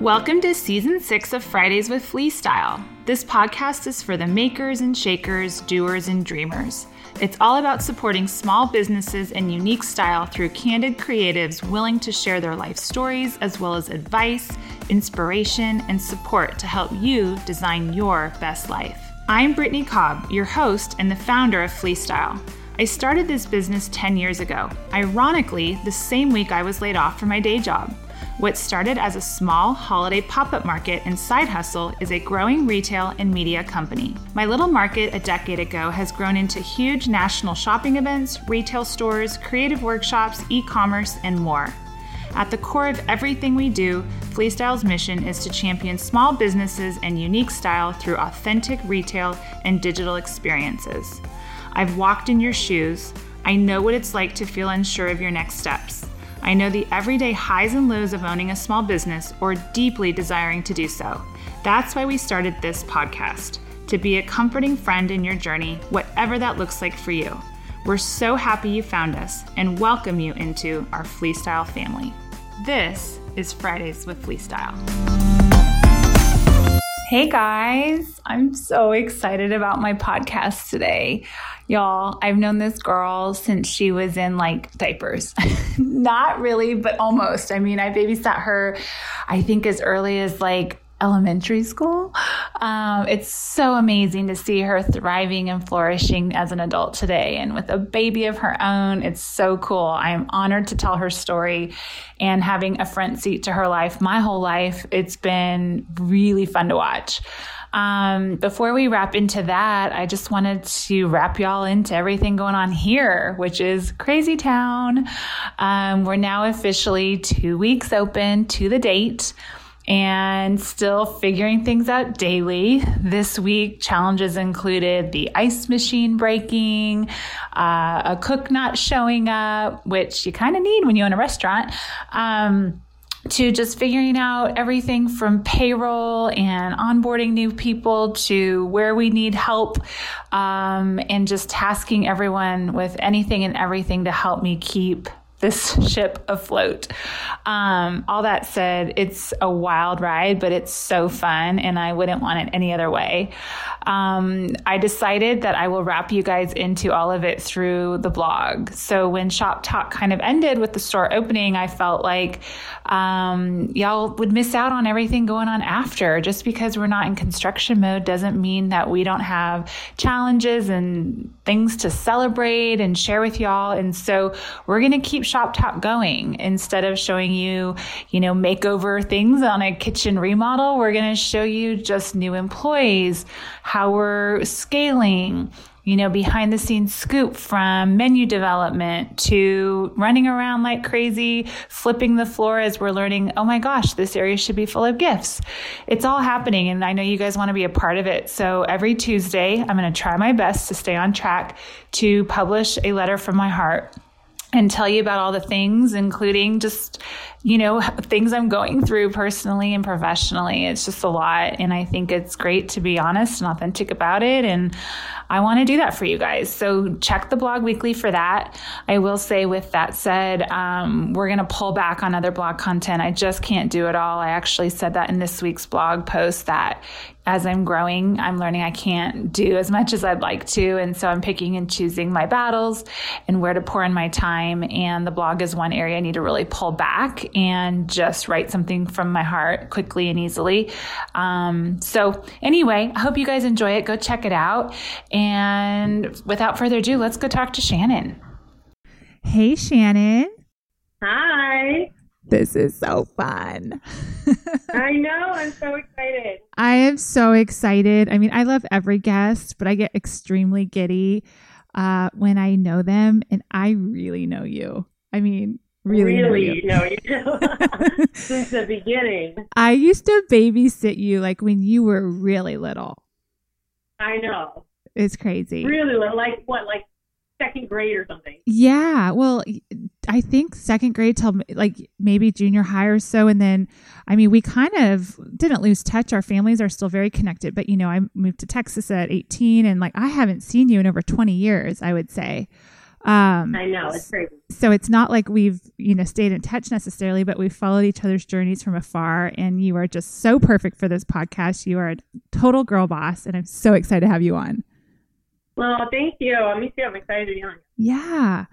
Welcome to Season 6 of Fridays with Flea Style. This podcast is for the makers and shakers, doers and dreamers. It's all about supporting small businesses and unique style through candid creatives willing to share their life stories as well as advice, inspiration, and support to help you design your best life. I'm Brittany Cobb, your host and the founder of Flea Style. I started this business 10 years ago, ironically the same week I was laid off from my day job. What started as a small holiday pop-up market and side hustle is a growing retail and media company. My little market a decade ago has grown into huge national shopping events, retail stores, creative workshops, e-commerce, and more. At the core of everything we do, Flea Style's mission is to champion small businesses and unique style through authentic retail and digital experiences. I've walked in your shoes. I know what it's like to feel unsure of your next steps. I know the everyday highs and lows of owning a small business or deeply desiring to do so. That's why we started this podcast, to be a comforting friend in your journey, whatever that looks like for you. We're so happy you found us and welcome you into our Flea Style family. This is Fridays with Flea Style. Hey guys, I'm so excited about my podcast today. Y'all, I've known this girl since she was in like diapers. Not really, but almost. I mean, I babysat her, I think as early as like elementary school. It's so amazing to see her thriving and flourishing as an adult today and with a baby of her own. It's so cool. I am honored to tell her story and having a front seat to her life my whole life. It's been really fun to watch. Before we wrap into that, I just wanted to wrap y'all into everything going on here, which is Crazy Town. We're now officially 2 weeks open to the date. And still figuring things out daily. This week, challenges included the ice machine breaking, a cook not showing up, which you kind of need when you own a restaurant, to just figuring out everything from payroll and onboarding new people to where we need help, and just tasking everyone with anything and everything to help me keep this ship afloat. All that said, it's a wild ride, but it's so fun and I wouldn't want it any other way. I decided that I will wrap you guys into all of it through the blog. So when Shop Talk kind of ended with the store opening, I felt like y'all would miss out on everything going on after. Just because we're not in construction mode doesn't mean that we don't have challenges and things to celebrate and share with y'all. And so we're going to keep Shop Talk going. Instead of showing you, makeover things on a kitchen remodel, we're going to show you just new employees, how we're scaling, behind the scenes scoop from menu development to running around like crazy, flipping the floor as we're learning, oh my gosh, this area should be full of gifts. It's all happening. And I know you guys want to be a part of it. So every Tuesday, I'm going to try my best to stay on track to publish a letter from my heart and tell you about all the things, including just, things I'm going through personally and professionally. It's just a lot. And I think it's great to be honest and authentic about it. And I want to do that for you guys. So check the blog weekly for that. I will say with that said, we're going to pull back on other blog content. I just can't do it all. I actually said that in this week's blog post that as I'm growing, I'm learning I can't do as much as I'd like to. And so I'm picking and choosing my battles and where to pour in my time. And the blog is one area I need to really pull back and just write something from my heart quickly and easily. So anyway, I hope you guys enjoy it. Go check it out. And without further ado, let's go talk to Shannon. Hey, Shannon. Hi. This is so fun. I know. I'm so excited. I am so excited. I mean, I love every guest, but I get extremely giddy when I know them. And I really know you. I mean, really know you. Since the beginning. I used to babysit you like when you were really little. I know. It's crazy. Really little. Like what? Like second grade or something? Yeah. Well, I think second grade till like maybe junior high or so. And then, I mean, we kind of didn't lose touch. Our families are still very connected. But, I moved to Texas at 18 and like I haven't seen you in over 20 years, I would say. I know, it's crazy. So it's not like we've, you know, stayed in touch necessarily, but we've followed each other's journeys from afar, and you are just so perfect for this podcast. You are a total girl boss, and I'm so excited to have you on. Well, thank you. Me too. I'm excited to be on. Yeah.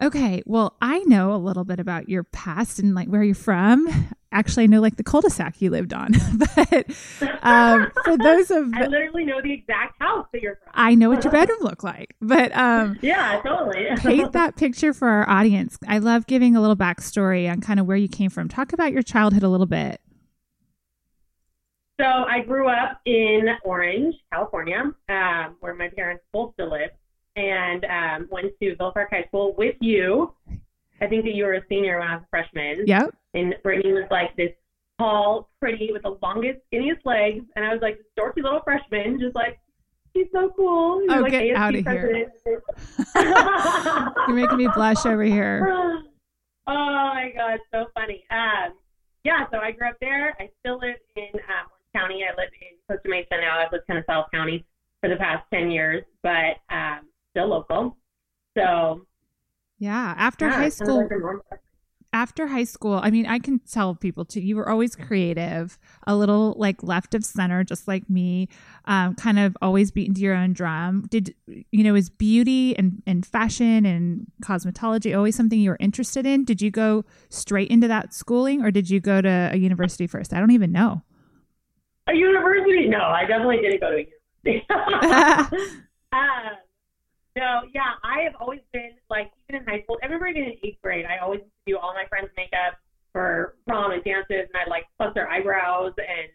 Okay. Well, I know a little bit about your past and like where you're from. Actually, I know like the cul-de-sac you lived on, but for those of I literally know the exact house that you're from. I know what your bedroom looked like, but yeah, totally. Paint that picture for our audience. I love giving a little backstory on kind of where you came from. Talk about your childhood a little bit. So I grew up in Orange, California, where my parents both still live, and went to Villa Park High School with you. I think that you were a senior when I was a freshman. Yep. And Brittany was like this tall, pretty, with the longest, skinniest legs. And I was like this dorky little freshman, just like, he's so cool. He's like get ASC out of president. Here. You're making me blush over here. Oh, my God. So funny. Yeah, so I grew up there. I still live in Orange County. I live in Costa Mesa now. I've lived kind of South County for the past 10 years, but still local. So... yeah. After high school, I mean, I can tell people too, you were always creative, a little like left of center, just like me, kind of always beating to your own drum. Did, you know, is beauty and fashion and cosmetology always something you were interested in? Did you go straight into that schooling, or did you go to a university first? I don't even know. A university? No, I definitely didn't go to a university. So, yeah, I have always been, like, even in high school, I remember even in 8th grade, I always used to do all my friends' makeup for prom and dances, and I'd, like, plus their eyebrows and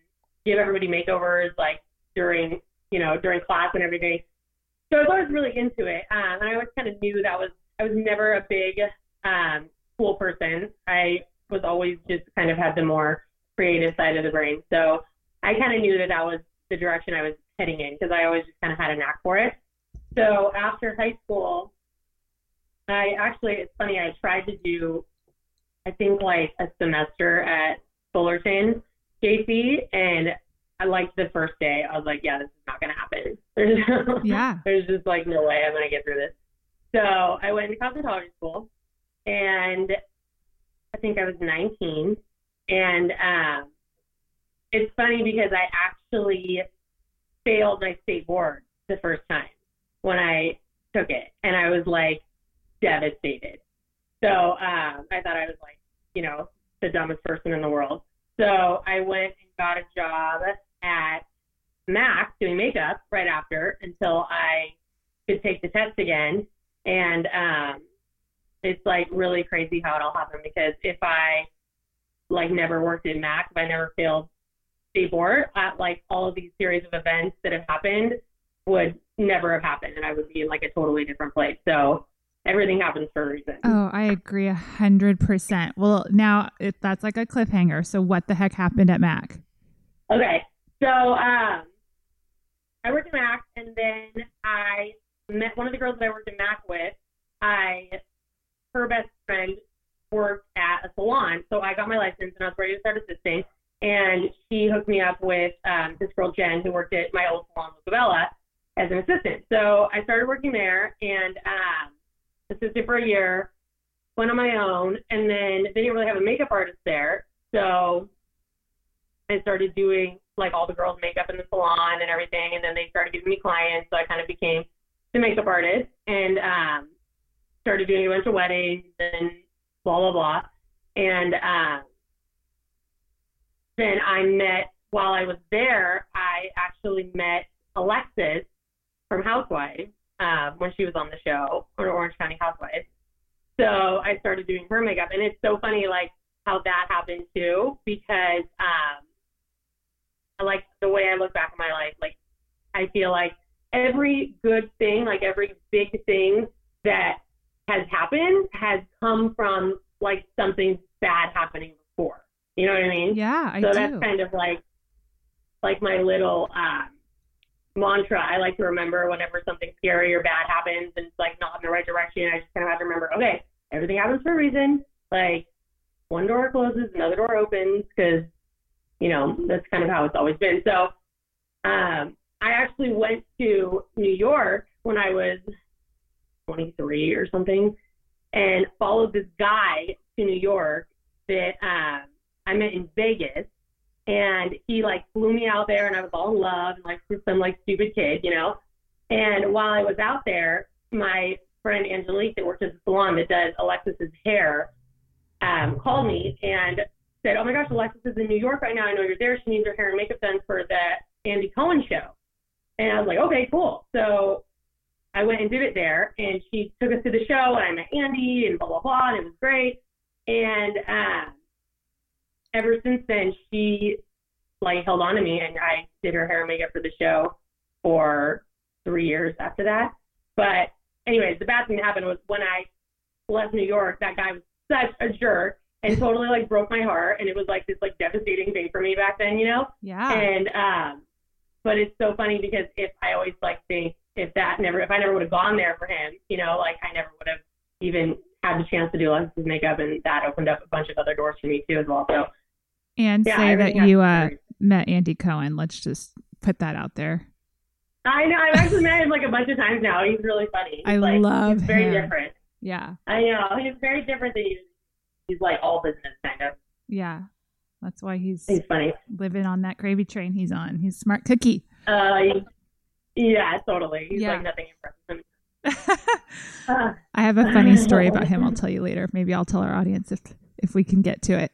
give everybody makeovers, like, during class and everything. So I was always really into it, and I always kind of knew that I was never a big school person. I was always just kind of had the more creative side of the brain. So I kind of knew that was the direction I was heading in, because I always just kind of had a knack for it. So after high school, it's funny, I tried to do, I think, like a semester at Fullerton JC, and I liked the first day. I was like, yeah, this is not going to happen. There's just like no way I'm going to get through this. So I went to cosmetology school, and I think I was 19. And it's funny because I actually failed my state board the first time when I took it, and I was like devastated. So I thought I was like, you know, the dumbest person in the world. So I went and got a job at MAC doing makeup right after, until I could take the test again. And it's like really crazy how it all happened, because if I like never worked in MAC, if I never failed state board, at like all of these series of events that have happened would never have happened, and I would be in like a totally different place. So everything happens for a reason. Oh, I agree 100%. Well, now that's like a cliffhanger. So what the heck happened at MAC? Okay. So I worked at MAC, and then I met one of the girls that I worked at MAC with. Her best friend worked at a salon. So I got my license, and I was ready to start assisting. And she hooked me up with this girl, Jen, who worked at my old salon, Lucabella, as an assistant. So I started working there, and assisted for a year, went on my own, and then they didn't really have a makeup artist there. So I started doing like all the girls' makeup in the salon and everything. And then they started giving me clients. So I kind of became the makeup artist, and started doing a bunch of weddings and blah, blah, blah. And then while I was there, I actually met Alexis from Housewives, when she was on the show, or Orange County Housewives. So I started doing her makeup, and it's so funny, like, how that happened, too, because, like, the way I look back at my life, like, I feel like every good thing, like, every big thing that has happened has come from, like, something bad happening before. You know what I mean? Yeah, I do. So that's kind of, like my little, mantra I like to remember whenever something scary or bad happens and it's like not in the right direction. I just kind of have to remember, okay, everything happens for a reason. Like one door closes, another door opens, because, you know, that's kind of how it's always been. So I actually went to New York when I was 23 or something, and followed this guy to New York that I met in Vegas. And he, like, flew me out there, and I was all in love, and, like, some, like, stupid kid, you know. And while I was out there, my friend Angelique that works at the salon that does Alexis's hair called me and said, oh, my gosh, Alexis is in New York right now. I know you're there. She needs her hair and makeup done for the Andy Cohen show. And I was like, okay, cool. So I went and did it there, and she took us to the show, and I met Andy and blah, blah, blah, and it was great. And ever since then, she, like, held on to me, and I did her hair and makeup for the show for 3 years after that. But anyways, the bad thing that happened was when I left New York, that guy was such a jerk and totally, like, broke my heart. And it was, like, this, like, devastating thing for me back then, you know? Yeah. And, but it's so funny because if I always, like, think if I never would have gone there for him, you know, like, I never would have even had the chance to do Alexis's makeup. And that opened up a bunch of other doors for me, too, as well. So, and yeah, say that you met Andy Cohen. Let's just put that out there. I know. I've actually met him like a bunch of times now. He's really funny. I love him. He's very different. Yeah. I know. He's very different than you. He's like all business kind of. Yeah. That's why he's funny. Living on that gravy train he's on. He's a smart cookie. Yeah, totally. He's like nothing impressive. I have a funny story about him. I'll tell you later. Maybe I'll tell our audience if we can get to it.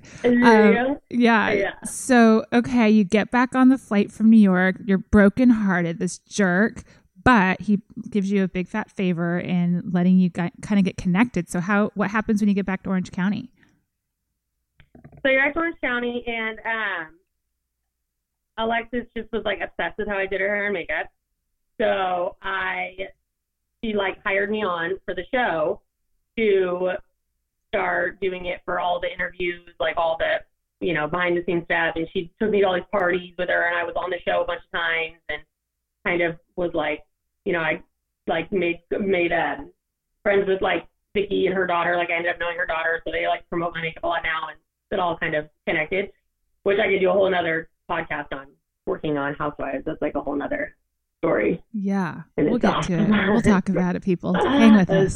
So, okay, you get back on the flight from New York. You're brokenhearted, this jerk, but he gives you a big fat favor in letting you kind of get connected. So what happens when you get back to Orange County? So you're back to Orange County, and Alexis just was, like, obsessed with how I did her hair and makeup. So she, like, hired me on for the show to start doing it for all the interviews, like all the, you know, behind the scenes stuff. And she took me to all these parties with her, and I was on the show a bunch of times and kind of was like, you know, I like made friends with like Vicky and her daughter. Like I ended up knowing her daughter. So they like promote my makeup a lot now, and it all kind of connected, which I could do a whole nother podcast on working on Housewives. That's like a whole nother story. Yeah. We'll get to it. We'll talk about it, people. Hang with us.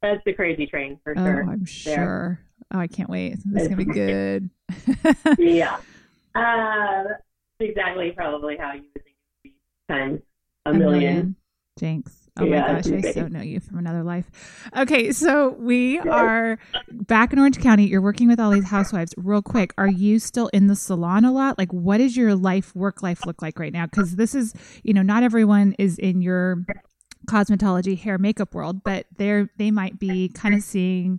That's the crazy train for sure. Oh, I'm sure. Yeah. Oh, I can't wait. This is going to be good. Yeah. Exactly. Probably how you would think it would be times a million. Jinx. Oh my gosh, I so know you from another life. Okay, so we are back in Orange County. You're working with all these housewives. Real quick, are you still in the salon a lot? Like, what is your work life look like right now? Because this is, you know, not everyone is in your cosmetology, hair, makeup world, but they might be kind of seeing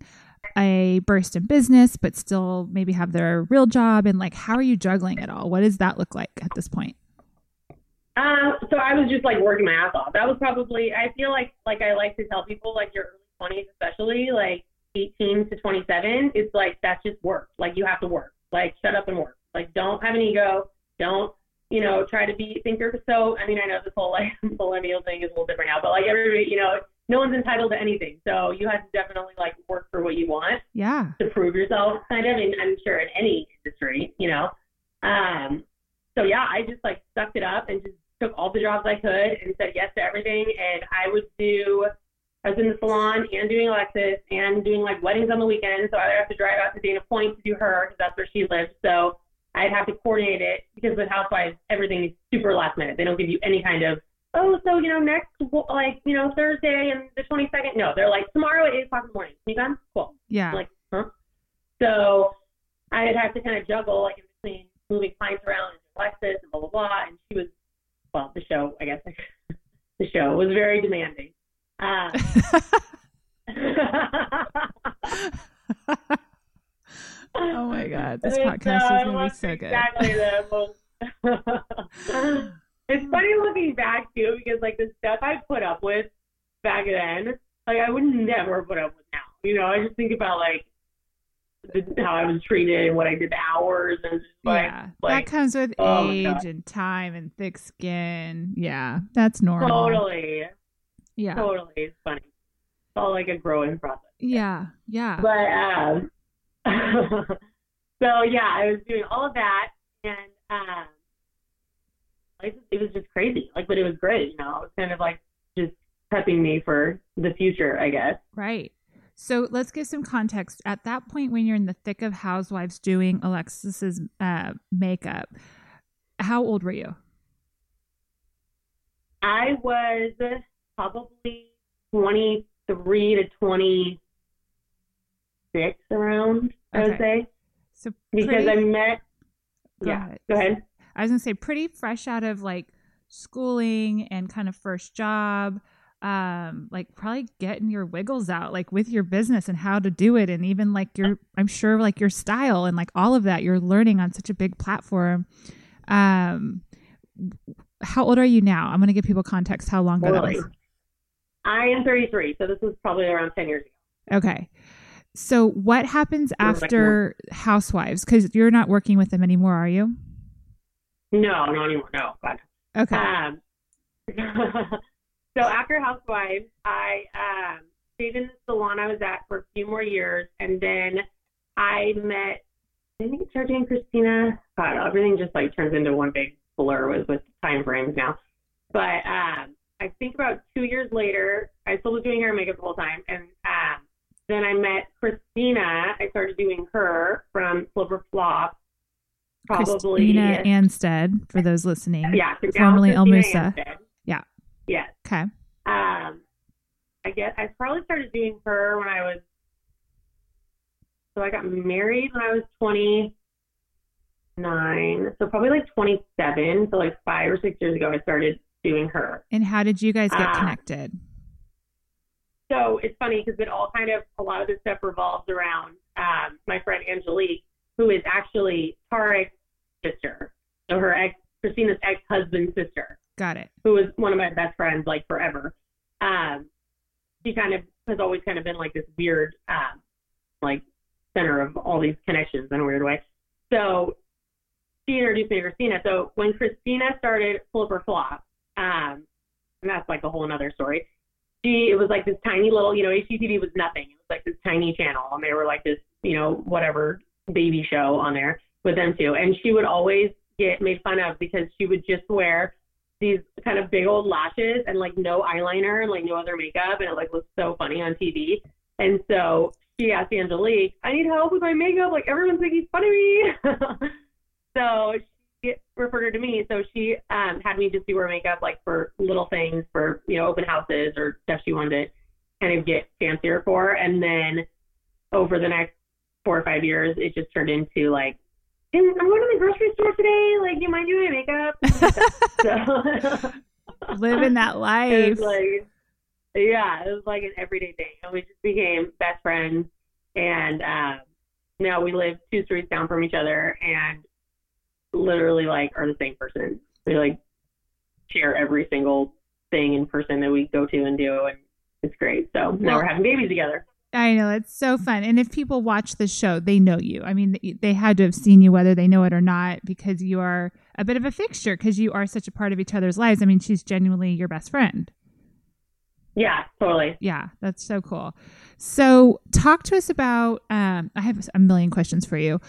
a burst in business, but still maybe have their real job. And like, how are you juggling it all? What does that look like at this point? So I was just like working my ass off. That was probably, I feel like I like to tell people, like your early 20s, especially like 18 to 27, it's like, that's just work. Like you have to work, like shut up and work. Like don't have an ego. Don't, you know, try to be thinker. So, I mean, I know this whole like millennial thing is a little different now, but like everybody, you know, no one's entitled to anything. So you have to definitely like work for what you want. Yeah. To prove yourself kind of, and I'm sure in any industry, you know? So yeah, I just like sucked it up and just took all the jobs I could and said yes to everything. And I was in the salon and doing Alexis and doing like weddings on the weekend. So I would have to drive out to Dana Point to do her because that's where she lives. So I'd have to coordinate it because with Housewives, everything is super last minute. They don't give you any kind of, oh, so, you know, next, like, you know, Thursday and the 22nd. No, they're like, tomorrow at 8 o'clock in the morning. Can you come? Cool. Yeah. I'm like, huh? So I'd have to kind of juggle like in between moving clients around and Alexis and blah, blah, blah. And she was, well, the show, I guess, the show was very demanding. Oh, my God. This podcast is going to be so good. Exactly. It's funny looking back, too, because, like, the stuff I put up with back then, like, I would never put up with now. You know, I just think about, like, how I was treated and what I did hours and like that comes with age and time and thick skin. Yeah, that's normal. Totally. Yeah. Totally. It's funny. It's all like a growing process. Yeah. Yeah. But so yeah, I was doing all of that and it was just crazy. Like, but it was great. You know, it was kind of like just prepping me for the future, I guess. Right. So let's give some context. At that point, when you're in the thick of Housewives doing Alexis's makeup, how old were you? I was probably 23 to 26 around, okay. I would say. So because I met... Go ahead. I was going to say pretty fresh out of like schooling and kind of first job, like probably getting your wiggles out, like with your business and how to do it. And even like your, I'm sure like your style and like all of that you're learning on such a big platform. How old are you now? I'm going to give people context how long that was. I am 33. So this was probably around 10 years ago. Okay. So what happens after Housewives? Because you're not working with them anymore, are you? No, not anymore. No. God. Okay. So after Housewives, I stayed in the salon I was at for a few more years. And then I met, I think, Georgie and Christina. God, everything just like turns into one big blur with time frames now. But I think about 2 years later, I still was doing hair and makeup the whole time. And then I met Christina. I started doing her from Flip or Flop. Probably Christina Anstead, for those listening. Yeah. Formerly El Moussa. Yeah. Yes. Okay. I guess I probably started doing her when I was, so I got married when I was 29. So probably like 27. So like 5 or 6 years ago, I started doing her. And how did you guys get connected? So it's funny because it all kind of, a lot of this stuff revolves around my friend Angelique, who is actually Tarek's sister. So her ex, Christina's ex-husband's sister. Got it. Who was one of my best friends, like, forever. She kind of has always kind of been, like, this weird, like, center of all these connections in a weird way. So she introduced me to Christina. So when Christina started Flip or Flop, and that's, like, a whole another story, it was, like, this tiny little, you know, HGTV was nothing. It was, like, this tiny channel, and they were, like, this, you know, whatever baby show on there with them too, and she would always get made fun of because she would just wear these kind of big old lashes and like no eyeliner and like no other makeup, and it like looked so funny on TV. And so she asked Angelique, I need help with my makeup, like everyone's thinking funny. So she referred her to me, so she had me just do her makeup like for little things, for, you know, open houses or stuff she wanted to kind of get fancier for. And then over the next 4 or 5 years, it just turned into like, I'm going to the grocery store today. Like, do you mind doing makeup? So, living that life. It was like, yeah, it was like an everyday thing. And we just became best friends. And now we live 2 streets down from each other and literally like are the same person. We like share every single thing in person that we go to and do. And it's great. So now we're having babies together. I know. It's so fun. And if people watch the show, they know you. I mean, they had to have seen you, whether they know it or not, because you are a bit of a fixture because you are such a part of each other's lives. I mean, she's genuinely your best friend. Yeah, totally. Yeah, that's so cool. So talk to us about, I have a million questions for you.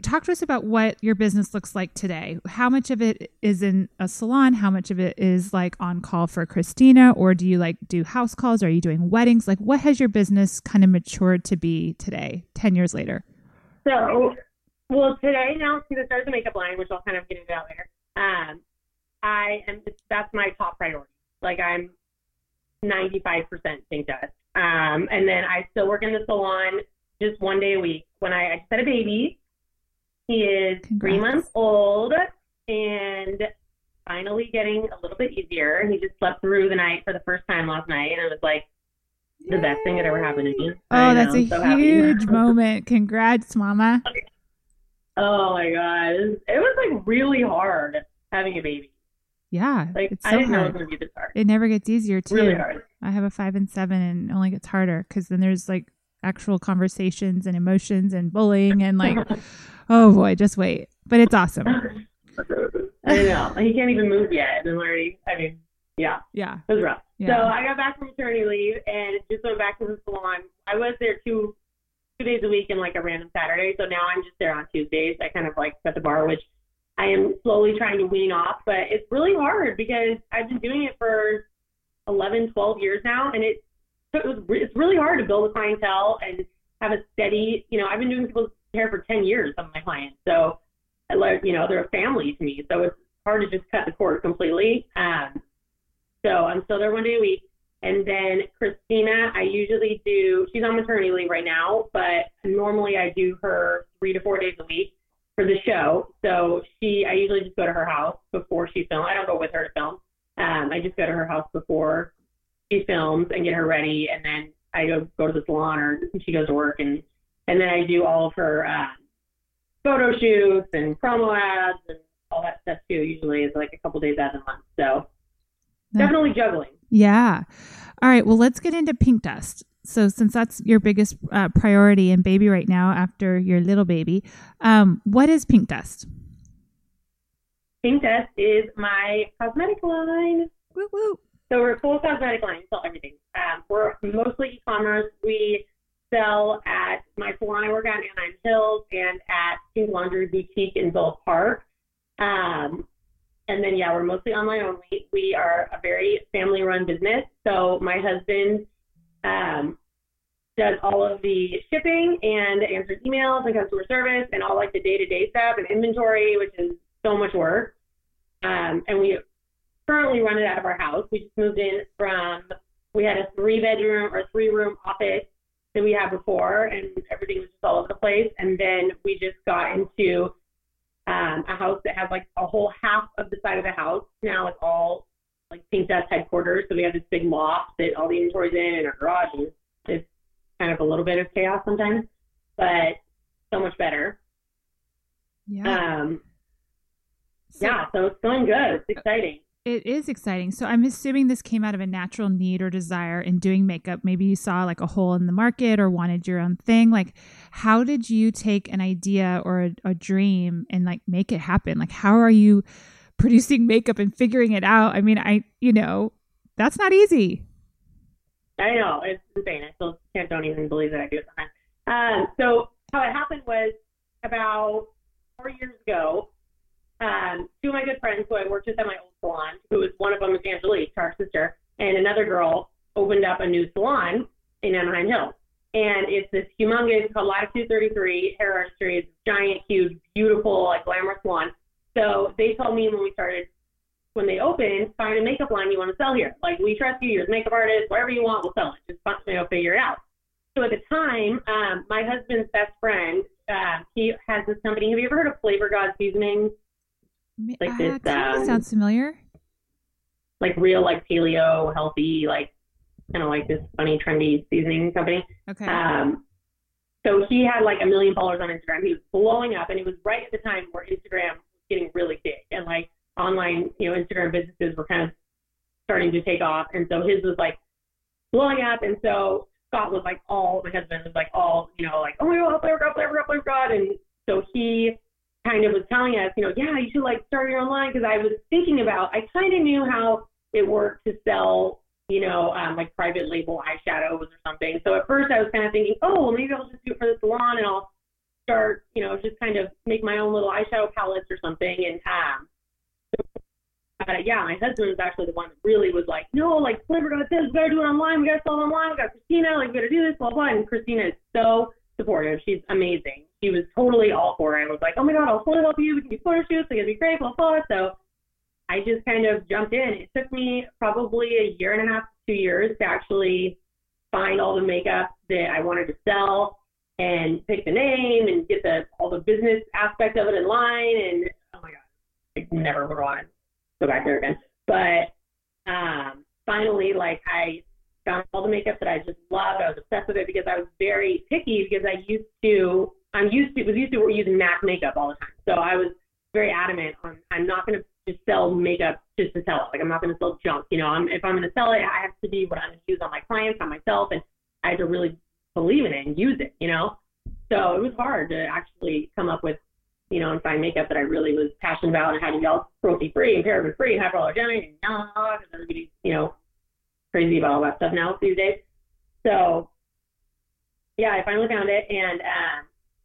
Talk to us about what your business looks like today. How much of it is in a salon? How much of it is like on call for Christina? Or do you like do house calls? Are you doing weddings? Like what has your business kind of matured to be today, 10 years later? So, well, today now, since I started the makeup line, which I'll kind of get into that later, that's my top priority. Like I'm 95% Pink Dust. And then I still work in the salon just 1 day a week. When I just had a baby. He is 3 months old and finally getting a little bit easier. He just slept through the night for the first time last night, and it was like the best thing that ever happened to me. Oh, that's a huge moment. Congrats, Mama. Okay. Oh, my God. It was like really hard having a baby. Yeah. Like, it's so I didn't know it was going to be this hard. It never gets easier, too. Really hard. I have a 5 and 7, and it only gets harder because then there's like actual conversations and emotions and bullying and like... Oh boy, just wait. But it's awesome. I know. He can't even move yet. And already, I mean, yeah. Yeah. It was rough. Yeah. So I got back from maternity leave and just went back to the salon. I was there two days a week and like a random Saturday. So now I'm just there on Tuesdays. I kind of like set the bar, which I am slowly trying to wean off, but it's really hard because I've been doing it for 11, 12 years now, and it's really hard to build a clientele and have a steady, you know, I've been doing people's hair for 10 years, some of my clients, so I love, you know, they're a family to me, so it's hard to just cut the cord completely. So I'm still there one day a week. And then Christina, I usually do, she's on maternity leave right now, but normally I do her 3 to 4 days a week for the show. So I usually just go to her house before she films. I don't go with her to film. I just go to her house before she films and get her ready. And then I go to the salon, or she goes to work. And then I do all of her photo shoots and promo ads and all that stuff too. Usually is like a couple days out of the month. So definitely juggling. Yeah. All right. Well, let's get into Pink Dust. So since that's your biggest priority and baby right now after your little baby, what is Pink Dust? Pink Dust is my cosmetic line. Woo woo. So we're a full cosmetic line. We sell everything. We're mostly e-commerce. We sell at my salon I work at in Anaheim Hills and at Steam Laundry Boutique in Villa Park. And then, yeah, we're mostly online only. We are a very family-run business. So my husband does all of the shipping and answers emails and customer service and all like the day-to-day stuff and inventory, which is so much work. And we currently run it out of our house. We just moved in from, we had a three-room office that we had before, and everything was just all over the place. And then we just got into a house that has like a whole half of the side of the house now is all like Pink Dust headquarters. So we have this big loft that all the inventory's in, and our garage is kind of a little bit of chaos sometimes, but so much better. Yeah. So it's going good. It's exciting. It is exciting. So I'm assuming this came out of a natural need or desire in doing makeup. Maybe you saw like a hole in the market or wanted your own thing. Like, how did you take an idea or a dream and like make it happen? Like, how are you producing makeup and figuring it out? I mean, that's not easy. I know. It's insane. I still don't even believe that I do it sometimes. So how it happened was about 4 years ago. Two of my good friends who I worked with at my old salon, who was one of them is Angelique, our sister, and another girl opened up a new salon in Anaheim Hills. And it's this humongous called Latitude 33 Hair Artistry. It's a giant, huge, beautiful, like glamorous salon. So they told me when they opened, find a makeup line you want to sell here. Like, we trust you, you're a makeup artist, whatever you want, we'll sell it. Just figure it out. So at the time, my husband's best friend, he has this company. Have you ever heard of Flavor God Seasonings? Like this sounds familiar. Like real, like paleo, healthy, like kind of like this funny, trendy seasoning company. Okay. So he had like 1 million followers on Instagram. He was blowing up, and it was right at the time where Instagram was getting really big, and like online, you know, Instagram businesses were kind of starting to take off. And so his was like blowing up, and so my husband was you know, like, oh my God, Flavor God, and so he kind of was telling us, you know, yeah, you should like start your own line. Cause I was thinking about, I kind of knew how it worked to sell, you know, like private label eyeshadows or something. So at first I was kind of thinking, oh, well, maybe I'll just do it for the salon, and I'll start, you know, just kind of make my own little eyeshadow palettes or something. And, my husband was actually the one that really was like, no, like Flavor God says, we got to do it online. We got to sell it online. We got Christina, like we got to do this, blah, blah. And Christina is so supportive. She's amazing. She was totally all for it. I was like, oh my God, I'll totally help you. We can do photo shoots. It's going to be great. Blah, blah. So I just kind of jumped in. It took me probably 1.5 to 2 years to actually find all the makeup that I wanted to sell and pick the name and get all the business aspect of it in line. And oh my God, I never would want to go back there again. But finally, like I found all the makeup that I just loved. I was obsessed with it because I was very picky because I was used to using MAC makeup all the time. So I was very adamant on, I'm not going to just sell makeup just to sell it. Like, I'm not going to sell junk. You know, if I'm going to sell it, I have to be what I'm going to use on my clients, on myself. And I had to really believe in it and use it, you know? So it was hard to actually come up with, you know, and find makeup that I really was passionate about and had to be all cruelty-free and paraben-free and hypoallergenic and yada, because everybody's, you know, crazy about all that stuff now these days. So, yeah, I finally found it. And,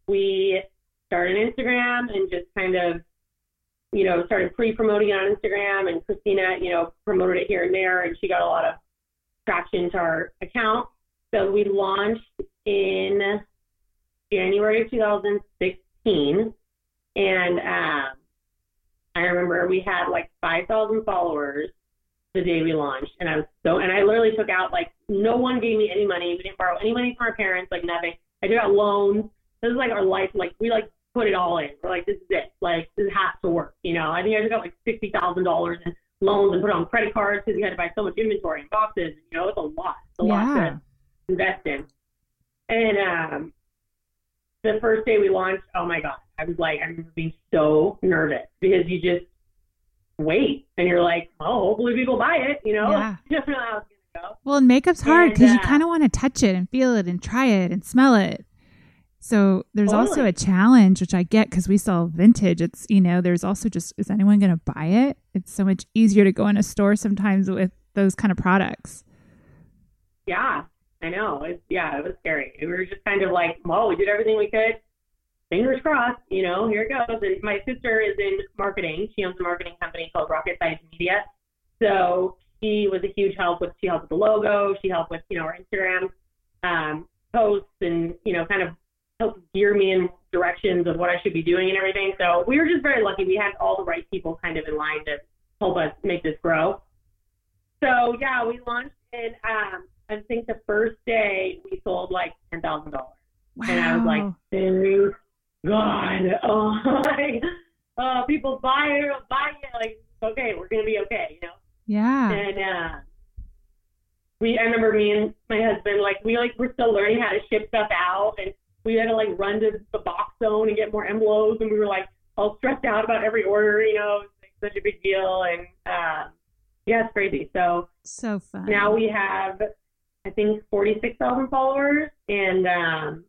we started Instagram and just kind of, you know, started pre-promoting it on Instagram, and Christina, you know, promoted it here and there, and she got a lot of traction to our account. So we launched in January of 2016, and I remember we had like 5,000 followers the day we launched, and I literally took out, like, no one gave me any money. We didn't borrow any money from our parents, like nothing. I took out loans. This is like our life. Like, we like put it all in. We're like, this is it. Like, this has to work. You know, I think I took out like $60,000 in loans and put it on credit cards because we had to buy so much inventory and boxes. You know, it's a lot. It's a lot to invest in. And the first day we launched, oh my God, I was like, I remember being so nervous because you just wait and you're like, oh, hopefully people buy it, you know? Yeah. You don't know how it's gonna go. Well, and makeup's hard because you kind of want to touch it and feel it and try it and smell it. So there's also a challenge, which I get because we sell vintage. It's, you know, there's also just, is anyone going to buy it? It's so much easier to go in a store sometimes with those kind of products. Yeah, I know. It was scary. We were just kind of like, well, we did everything we could. Fingers crossed, you know, here it goes. And my sister is in marketing. She owns a marketing company called Rocket Science Media. So she was a huge help with, she helped with the logo. She helped with, you know, our Instagram posts and, you know, kind of helped gear me in directions of what I should be doing and everything. So we were just very lucky. We had all the right people kind of in line to help us make this grow. So yeah, we launched, and I think the first day we sold like $10,000. Wow. And I was like, dude, God, oh my, people buy it, like, okay, we're gonna be okay, you know? Yeah. And I remember me and my husband, like, we're still learning how to ship stuff out, and we had to like run to the box zone and get more envelopes, and we were like all stressed out about every order, you know? It's like such a big deal, and yeah, it's crazy. So fun. Now we have, I think, 46,000 followers, and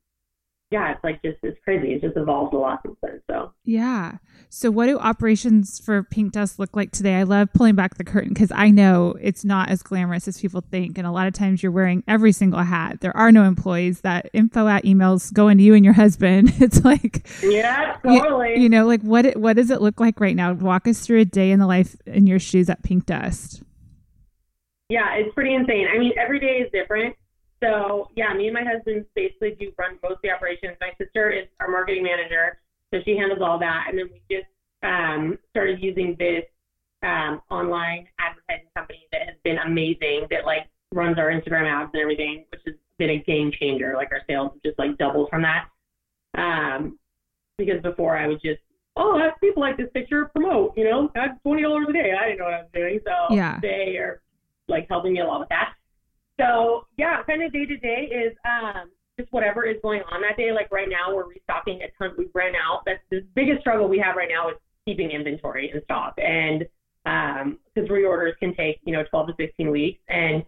yeah, it's like just, it's crazy. It just evolved a lot since then. So yeah. So what do operations for Pink Dust look like today? I love pulling back the curtain because I know it's not as glamorous as people think. And a lot of times you're wearing every single hat. There are no employees. That info at emails going to you and your husband. It's like, yeah, totally. You know, like what does it look like right now? Walk us through a day in the life in your shoes at Pink Dust. Yeah, it's pretty insane. I mean, every day is different. So yeah, me and my husband basically do run both the operations. My sister is our marketing manager, so she handles all that. And then we just started using this online advertising company that has been amazing, that like runs our Instagram ads and everything, which has been a game changer. Like, our sales just like doubled from that. Because before I was just, oh, people like this picture, promote, you know, that's $20 a day. I didn't know what I was doing. So yeah, they are like helping me a lot with that. So yeah, kind of day to day is just whatever is going on that day. Like right now, we're restocking a ton. We ran out. That's the biggest struggle we have right now, is keeping inventory in stock. And because reorders can take, you know, 12 to 16 weeks. And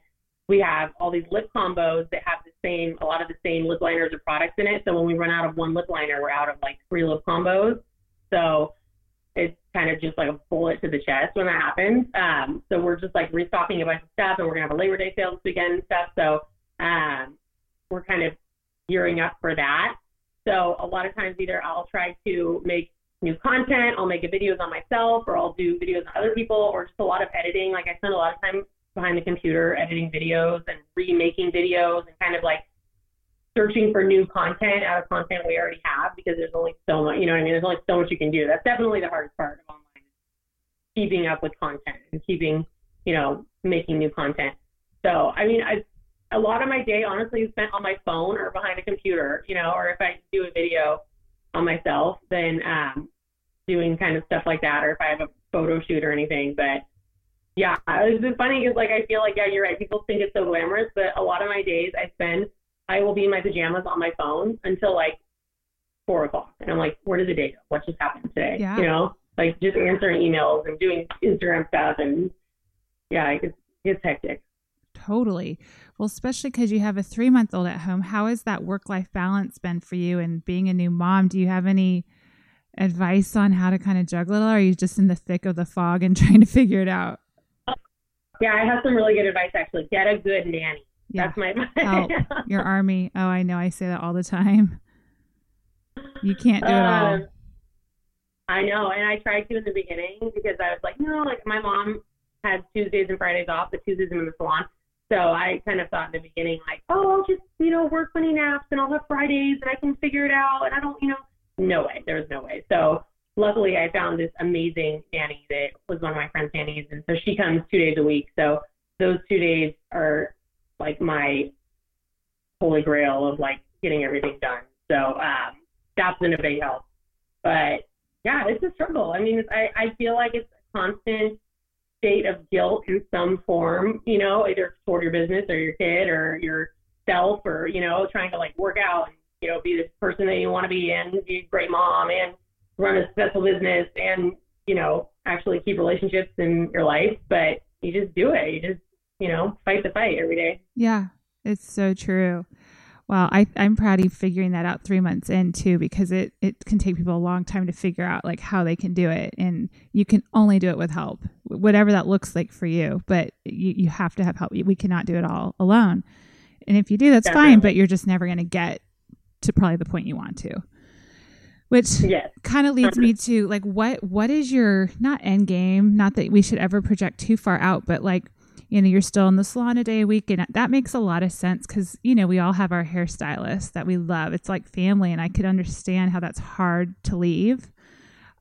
we have all these lip combos that have a lot of the same lip liners or products in it. So when we run out of one lip liner, we're out of like 3 lip combos. So it's kind of just like a bullet to the chest when that happens. So we're just like restocking a bunch of stuff, and we're gonna have a Labor Day sale this weekend and stuff. So we're kind of gearing up for that. So a lot of times either I'll try to make new content, I'll make videos on myself, or I'll do videos on other people, or just a lot of editing. Like, I spend a lot of time behind the computer editing videos and remaking videos and kind of like searching for new content out of content we already have, because there's only so much, you know what I mean? There's only so much you can do. That's definitely the hardest part of online, keeping up with content and keeping, you know, making new content. So, I mean, a lot of my day honestly is spent on my phone or behind a computer, you know, or if I do a video on myself, then doing kind of stuff like that, or if I have a photo shoot or anything. But yeah, it's been funny because like, I feel like, yeah, you're right. People think it's so glamorous, but a lot of my days I will be in my pajamas on my phone until like 4:00. And I'm like, where did the day go? What just happened today? Yeah. You know, like just answering emails and doing Instagram stuff. And yeah, it's hectic. Totally. Well, especially because you have a 3-month-old at home. How has that work-life balance been for you, and being a new mom? Do you have any advice on how to kind of juggle it, or are you just in the thick of the fog and trying to figure it out? Yeah, I have some really good advice, actually. Get a good nanny. Yeah. That's my advice. Oh, your army. Oh, I know. I say that all the time. You can't do it all. I know. And I tried to in the beginning because I was like, no, like my mom had Tuesdays and Fridays off, but Tuesdays I'm in the salon. So I kind of thought in the beginning, like, oh, I'll just, you know, work money naps and I'll have Fridays and I can figure it out. And I don't, you know, no way. There was no way. So luckily I found this amazing nanny that was one of my friend's nannies. And so she comes 2 days a week. So those 2 days are like my holy grail of like getting everything done. So that's been a big help. But yeah, it's a struggle. I mean, I feel like it's a constant state of guilt in some form, you know, either for your business or your kid or yourself or, you know, trying to like work out and, you know, be this person that you want to be and be a great mom and run a successful business and, you know, actually keep relationships in your life. But you just do it. You just, you know, fight the fight every day. Yeah, it's so true. Wow, I'm proud of you figuring that out 3 months in too, because it can take people a long time to figure out like how they can do it. And you can only do it with help, whatever that looks like for you. But you have to have help. We cannot do it all alone. And if you do, that's definitely fine, but you're just never going to get to probably the point you want to. Which kind of leads me to like, what is your, not end game, not that we should ever project too far out, but like, you know, you're still in the salon a day a week, and that makes a lot of sense because, you know, we all have our hairstylists that we love. It's like family, and I could understand how that's hard to leave.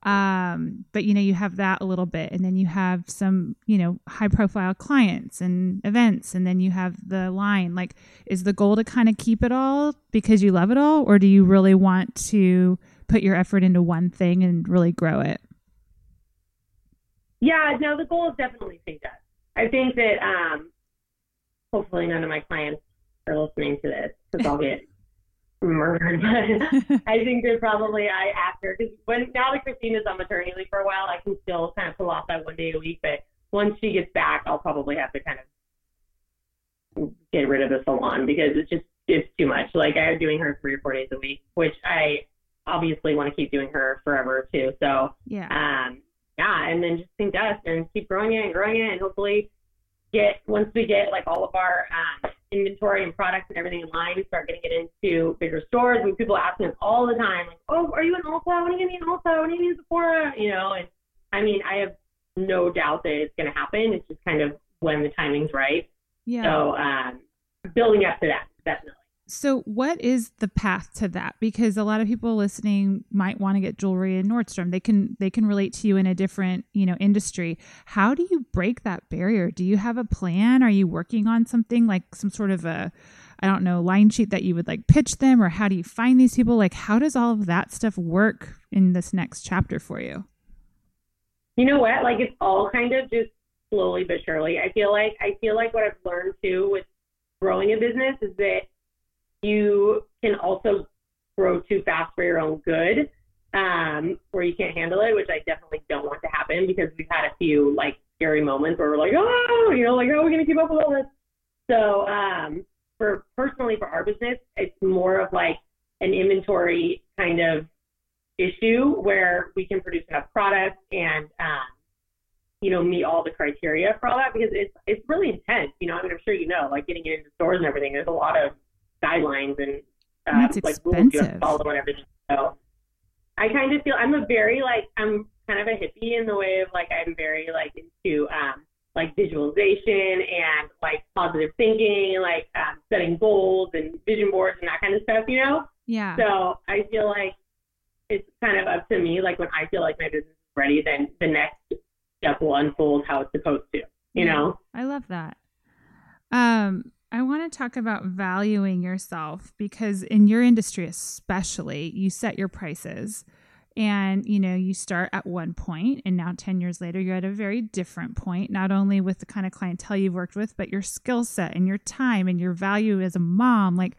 But, you know, you have that a little bit, and then you have some, you know, high-profile clients and events, and then you have the line. Like, is the goal to kind of keep it all because you love it all, or do you really want to put your effort into one thing and really grow it? Yeah, no, the goal is definitely to do that. I think that hopefully none of my clients are listening to this because I'll get murdered. But I think that probably now that Christina's on maternity leave for a while, I can still kind of pull off that 1 day a week. But once she gets back, I'll probably have to kind of get rid of the salon because it's too much. Like I'm doing her 3 or 4 days a week, which I obviously want to keep doing her forever too. So yeah. Yeah, and then just Pink Dust and keep growing it and hopefully once we get like all of our inventory and products and everything in line, start getting it into bigger stores. I mean, people ask us all the time, like, oh, are you an Ulta? When are you going to be an Ulta? When are you going to be Sephora? You know, and I mean, I have no doubt that it's going to happen. It's just kind of when the timing's right. Yeah. So building up to that, definitely. So what is the path to that? Because a lot of people listening might want to get jewelry in Nordstrom. They can relate to you in a different, you know, industry. How do you break that barrier? Do you have a plan? Are you working on something like some sort of a, I don't know, line sheet that you would like pitch them, or how do you find these people? Like, how does all of that stuff work in this next chapter for you? You know what? Like, it's all kind of just slowly but surely. I feel like what I've learned too with growing a business is that you can also grow too fast for your own good, where you can't handle it, which I definitely don't want to happen because we've had a few like scary moments where we're like, oh, you know, like, how are we going to keep up with all this? So for our business, it's more of like an inventory kind of issue where we can produce enough products and, you know, meet all the criteria for all that because it's really intense. You know, I mean, I'm sure you know, like getting it into stores and everything, there's a lot of guidelines and like rules you have to follow and everything. So I kind of feel I'm kind of a hippie in the way of like I'm very like into like visualization and like positive thinking and like setting goals and vision boards and that kind of stuff, you know? Yeah. So I feel like it's kind of up to me. Like when I feel like my business is ready, then the next step will unfold how it's supposed to, you know? I love that. I want to talk about valuing yourself because in your industry, especially, you set your prices and, you know, you start at one point and now 10 years later, you're at a very different point, not only with the kind of clientele you've worked with, but your skill set and your time and your value as a mom. Like,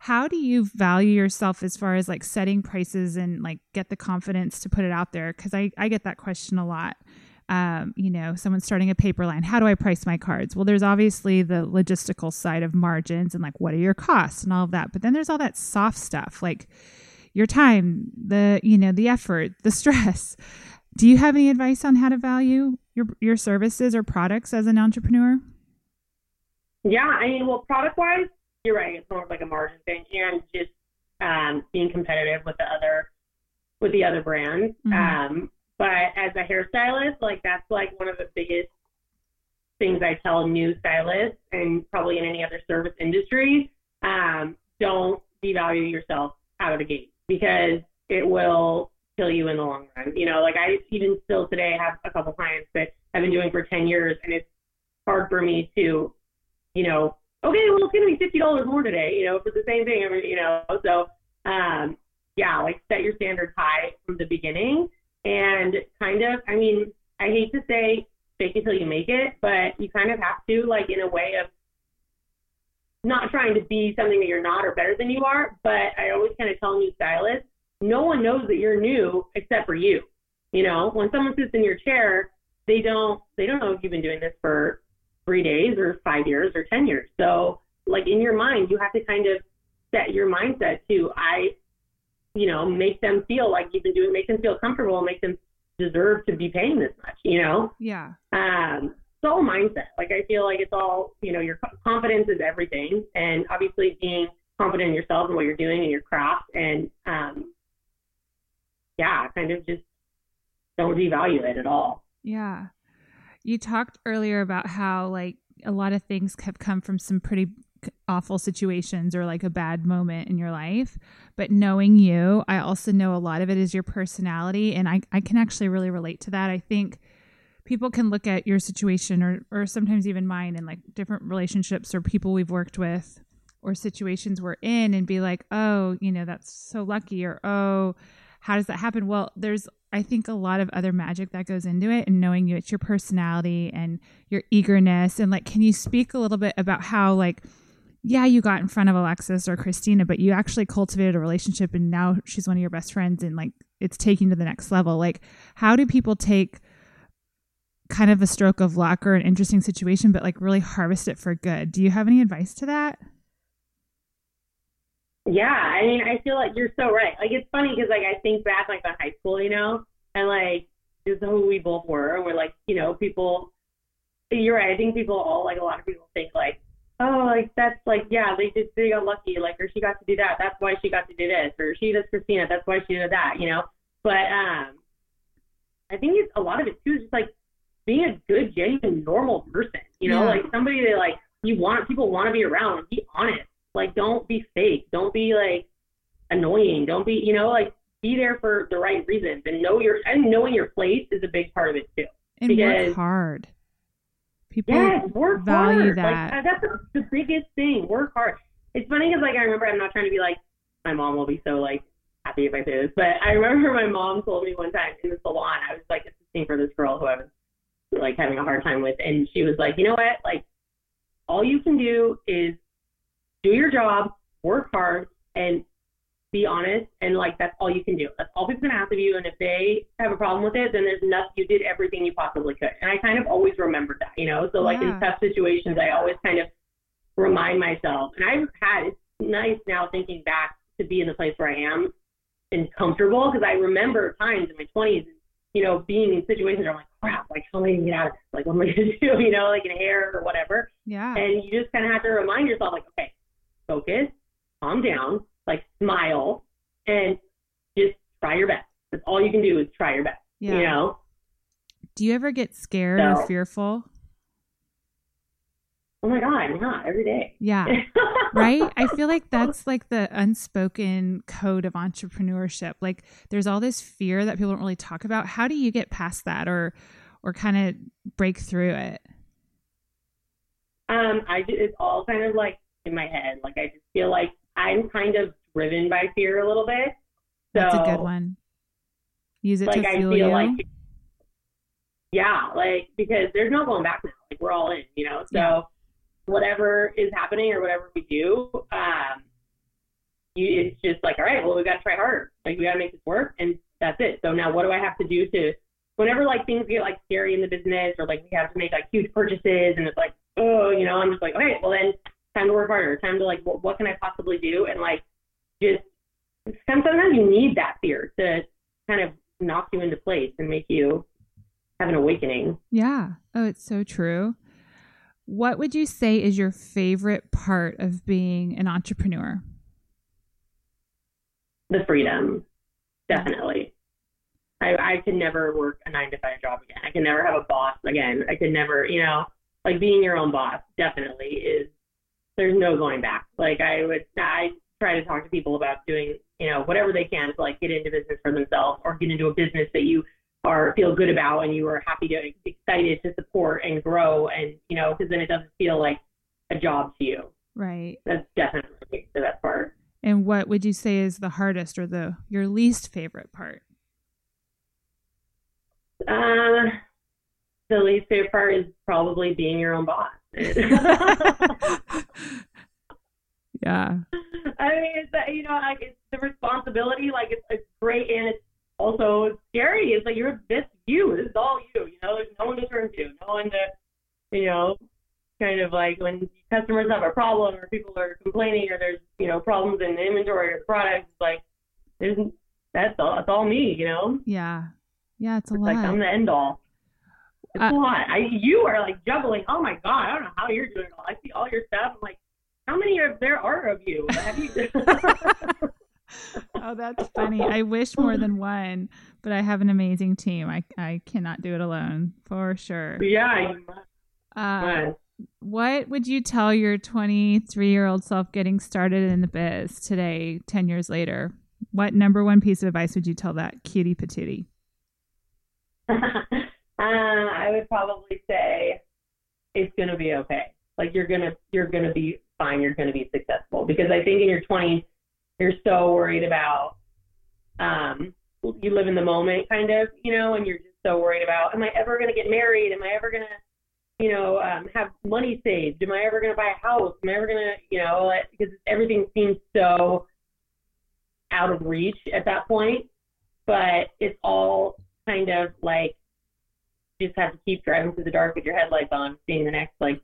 how do you value yourself as far as like setting prices and like get the confidence to put it out there? Because I get that question a lot. You know, someone's starting a paper line. How do I price my cards? Well, there's obviously the logistical side of margins and like, what are your costs and all of that. But then there's all that soft stuff, like your time, the, you know, the effort, the stress. Do you have any advice on how to value your services or products as an entrepreneur? Yeah. I mean, well, product wise, you're right. It's more of like a margin thing and just, being competitive with the other brands. Mm-hmm. But as a hairstylist, like that's like one of the biggest things I tell new stylists and probably in any other service industry, don't devalue yourself out of the gate because it will kill you in the long run. You know, like I even still today have a couple clients that I've been doing for 10 years and it's hard for me to, you know, okay, well, it's going to be $50 more today, you know, for the same thing, you know. So, yeah, like set your standards high from the beginning and kind of, I mean, I hate to say fake it till you make it, but you kind of have to, like, in a way of not trying to be something that you're not or better than you are. But I always kind of tell new stylists, no one knows that you're new except for you. You know, when someone sits in your chair, they don't know if you've been doing this for 3 days or 5 years or 10 years. So like in your mind, you have to kind of set your mindset to, you know, make them feel like you've been doing, make them feel comfortable, make them deserve to be paying this much, you know? Yeah. It's all mindset. Like, I feel like it's all, you know, your confidence is everything. And obviously being confident in yourself and what you're doing and your craft and, yeah, kind of just don't devalue it at all. Yeah. You talked earlier about how like a lot of things have come from some pretty awful situations or like a bad moment in your life. But knowing you, I also know a lot of it is your personality. And I can actually really relate to that. I think people can look at your situation or sometimes even mine and like different relationships or people we've worked with or situations we're in and be like, oh, you know, that's so lucky, or, oh, how does that happen? Well, there's, I think, a lot of other magic that goes into it, and knowing you, it's your personality and your eagerness. And like, can you speak a little bit about how like, yeah, you got in front of Alexis or Christina, but you actually cultivated a relationship and now she's one of your best friends and like it's taking to the next level. Like, how do people take kind of a stroke of luck or an interesting situation, but like really harvest it for good? Do you have any advice to that? Yeah, I mean, I feel like you're so right. Like, it's funny because like I think back like on high school, you know, and like this is who we both were. And we're like, you know, people, you're right. I think people all, like a lot of people think like, oh, like that's like, yeah, they got lucky, like, or she got to do that, that's why she got to do this, or she does Christina, that's why she did that, you know. But I think it's a lot of it too is just like being a good, genuine, normal person, you know, yeah. Like somebody that like you want, people want to be around. Be honest, like don't be fake, don't be like annoying, don't be, you know, like be there for the right reasons and know your, and knowing your place is a big part of it too. And because, work hard. People work value hard. That. Like, that's the biggest thing. Work hard. It's funny because, like, I remember, I'm not trying to be like, my mom will be so, like, happy if I say this, but I remember my mom told me one time in the salon, I was, like, assisting for this girl who I was, like, having a hard time with, and she was like, you know what? Like, all you can do is do your job, work hard, and be honest, and, like, that's all you can do. That's all people can ask of you, and if they have a problem with it, then there's nothing, you did everything you possibly could. And I kind of always remembered that, you know? So, like, in tough situations, I always kind of remind myself. And I've had, it's nice now thinking back to be in the place where I am and comfortable, because I remember times in my 20s, you know, being in situations where I'm like, crap, like, how am I going to get out of this? Like, what am I going to do, you know, like in hair or whatever? Yeah. And you just kind of have to remind yourself, like, okay, focus, calm down, like smile and just try your best. That's all you can do is try your best, yeah. You know? Do you ever get scared or fearful? Oh my God, yeah, every day. Yeah, right? I feel like that's like the unspoken code of entrepreneurship. Like there's all this fear that people don't really talk about. How do you get past that or kind of break through it? It's all kind of like in my head. Like I just feel like I'm kind of driven by fear a little bit. So, that's a good one. Use it like, to fuel you. Like, yeah, like because there's no going back now. Like we're all in, you know. So yeah. Whatever is happening or whatever we do, it's just like, all right, well, we got to try harder. Like we got to make this work, and that's it. So now, what do I have to do to? Whenever like things get like scary in the business, or like we have to make like huge purchases, and it's like, oh, you know, I'm just like, okay, well then. Time to work harder, time to like, what can I possibly do? And like, just sometimes you need that fear to kind of knock you into place and make you have an awakening. Yeah. Oh, it's so true. What would you say is your favorite part of being an entrepreneur? The freedom. Definitely. I could never work a 9-to-5 job again. I could never have a boss again. I could never, you know, like being your own boss definitely is, there's no going back. Like I try to talk to people about doing, you know, whatever they can to like get into business for themselves or get into a business that you are feel good about and you are happy to excited to support and grow. And, you know, cause then it doesn't feel like a job to you. Right. That's definitely the best part. And what would you say is the hardest or your least favorite part? The least favorite part is probably being your own boss. Yeah. I mean, it's that, you know, like it's the responsibility, like it's great. And it's also scary. It's like, this is all you know, there's no one to turn to, no one to, you know, kind of like when customers have a problem or people are complaining or there's, you know, problems in the inventory or the product, it's like, it's all me, you know? Yeah. Yeah. It's a lot. Like I'm the end all. It's a lot. You are like juggling. Oh my God. I don't know how you're doing it all. I see all your stuff. I'm like, how many there are of you? Oh, that's funny. I wish more than one, but I have an amazing team. I cannot do it alone for sure. Yeah. What would you tell your 23-year-old self getting started in the biz today, 10 years later? What number one piece of advice would you tell that cutie patootie? I would probably say it's going to be okay. Like you're going to be fine. You're going to be successful because I think in your 20s, you're so worried about, you live in the moment kind of, you know, and you're just so worried about, am I ever going to get married? Am I ever going to, you know, have money saved? Am I ever going to buy a house? Am I ever going to, you know, because everything seems so out of reach at that point, but it's all kind of like, you just have to keep driving through the dark with your headlights on, seeing the next, like,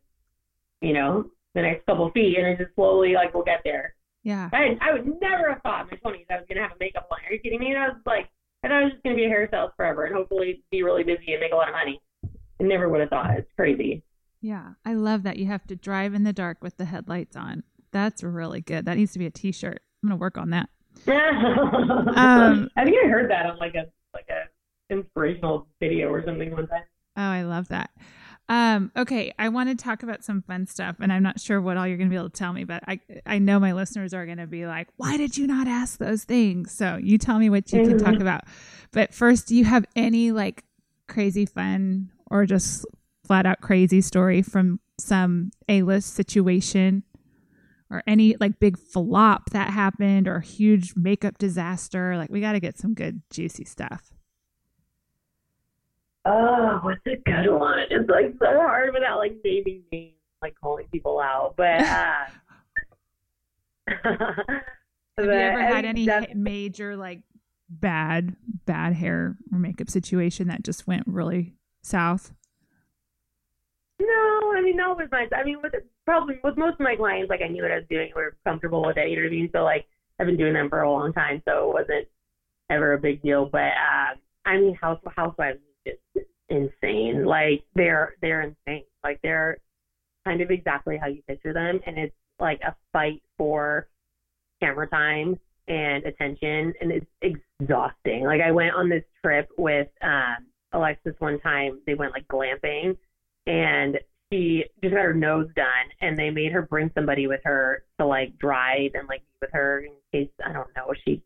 you know, the next couple of feet, and it just slowly, like, we'll get there. Yeah. I would never have thought in my 20s I was going to have a makeup line. Are you kidding me? And I was like, I thought I was just going to be a hairstylist forever and hopefully be really busy and make a lot of money. I never would have thought. It's crazy. Yeah. I love that you have to drive in the dark with the headlights on. That's really good. That needs to be a t-shirt. I'm going to work on that. I think I heard that on like a inspirational video or something one time. Oh, I love that. Okay, I want to talk about some fun stuff, and I'm not sure what all you're going to be able to tell me, but I know my listeners are going to be like, why did you not ask those things? So you tell me what you can talk about. But first, do you have any like crazy fun or just flat out crazy story from some A-list situation or any like big flop that happened or huge makeup disaster? Like we got to get some good juicy stuff. Oh, what's a good one? It's like so hard without like naming names, like calling people out. But have you ever had any major like bad hair or makeup situation that just went really south? No, I mean that was nice. I mean, with most of my clients, like I knew what I was doing. We were comfortable with it. You know what I mean? So like I've been doing them for a long time, so it wasn't ever a big deal. But I mean, housewives. It's insane. Like they're insane. Like they're kind of exactly how you picture them, and it's like a fight for camera time and attention, and it's exhausting. Like I went on this trip with Alexis one time. They went like glamping, and she just got her nose done, and they made her bring somebody with her to like drive and like be with her in case I don't know she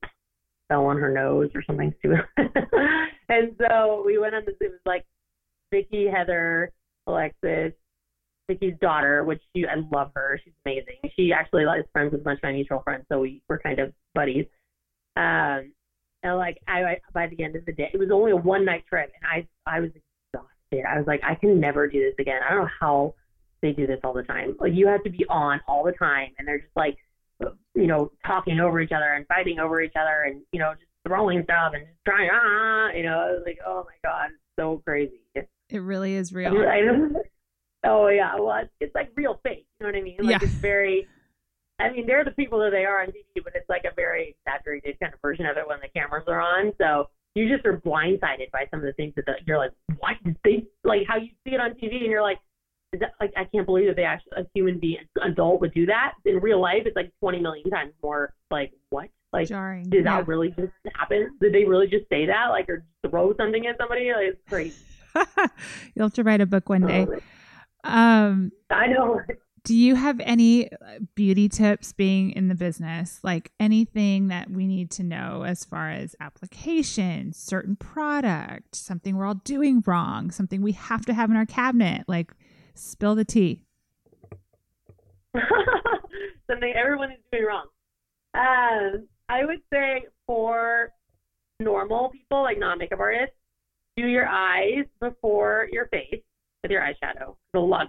fell on her nose or something stupid. And so we went on this, it was like Vicky, Heather, Alexis, Vicky's daughter, which I love her. She's amazing. She actually is friends with a bunch of my mutual friends. So we were kind of buddies. And like by the end of the day, it was only a one night trip. And I was exhausted. I was like, I can never do this again. I don't know how they do this all the time. Like you have to be on all the time. And they're just like, you know, talking over each other and fighting over each other and, you know, just throwing stuff and just trying, you know, I was like, oh my God, it's so crazy. It really is real. Oh yeah. Well, it's like real fake. You know what I mean? Like yeah. It's very, I mean, they're the people that they are on TV, but it's like a very exaggerated kind of version of it when the cameras are on. So you just are blindsided by some of the things that you're like, what? Like how you see it on TV and you're like, is that, like I can't believe that they actually a human being adult would do that in real life. It's like 20 million times more. Like what? Like jarring. Did that really just happen? Did they really just say that? Like or throw something at somebody? Like it's crazy. You'll have to write a book one day. I know. Do you have any beauty tips being in the business? Like anything that we need to know as far as application, certain product, something we're all doing wrong, something we have to have in our cabinet, like spill the tea. Something everyone is doing wrong. I would say for normal people, like non-makeup artists, do your eyes before your face with your eyeshadow.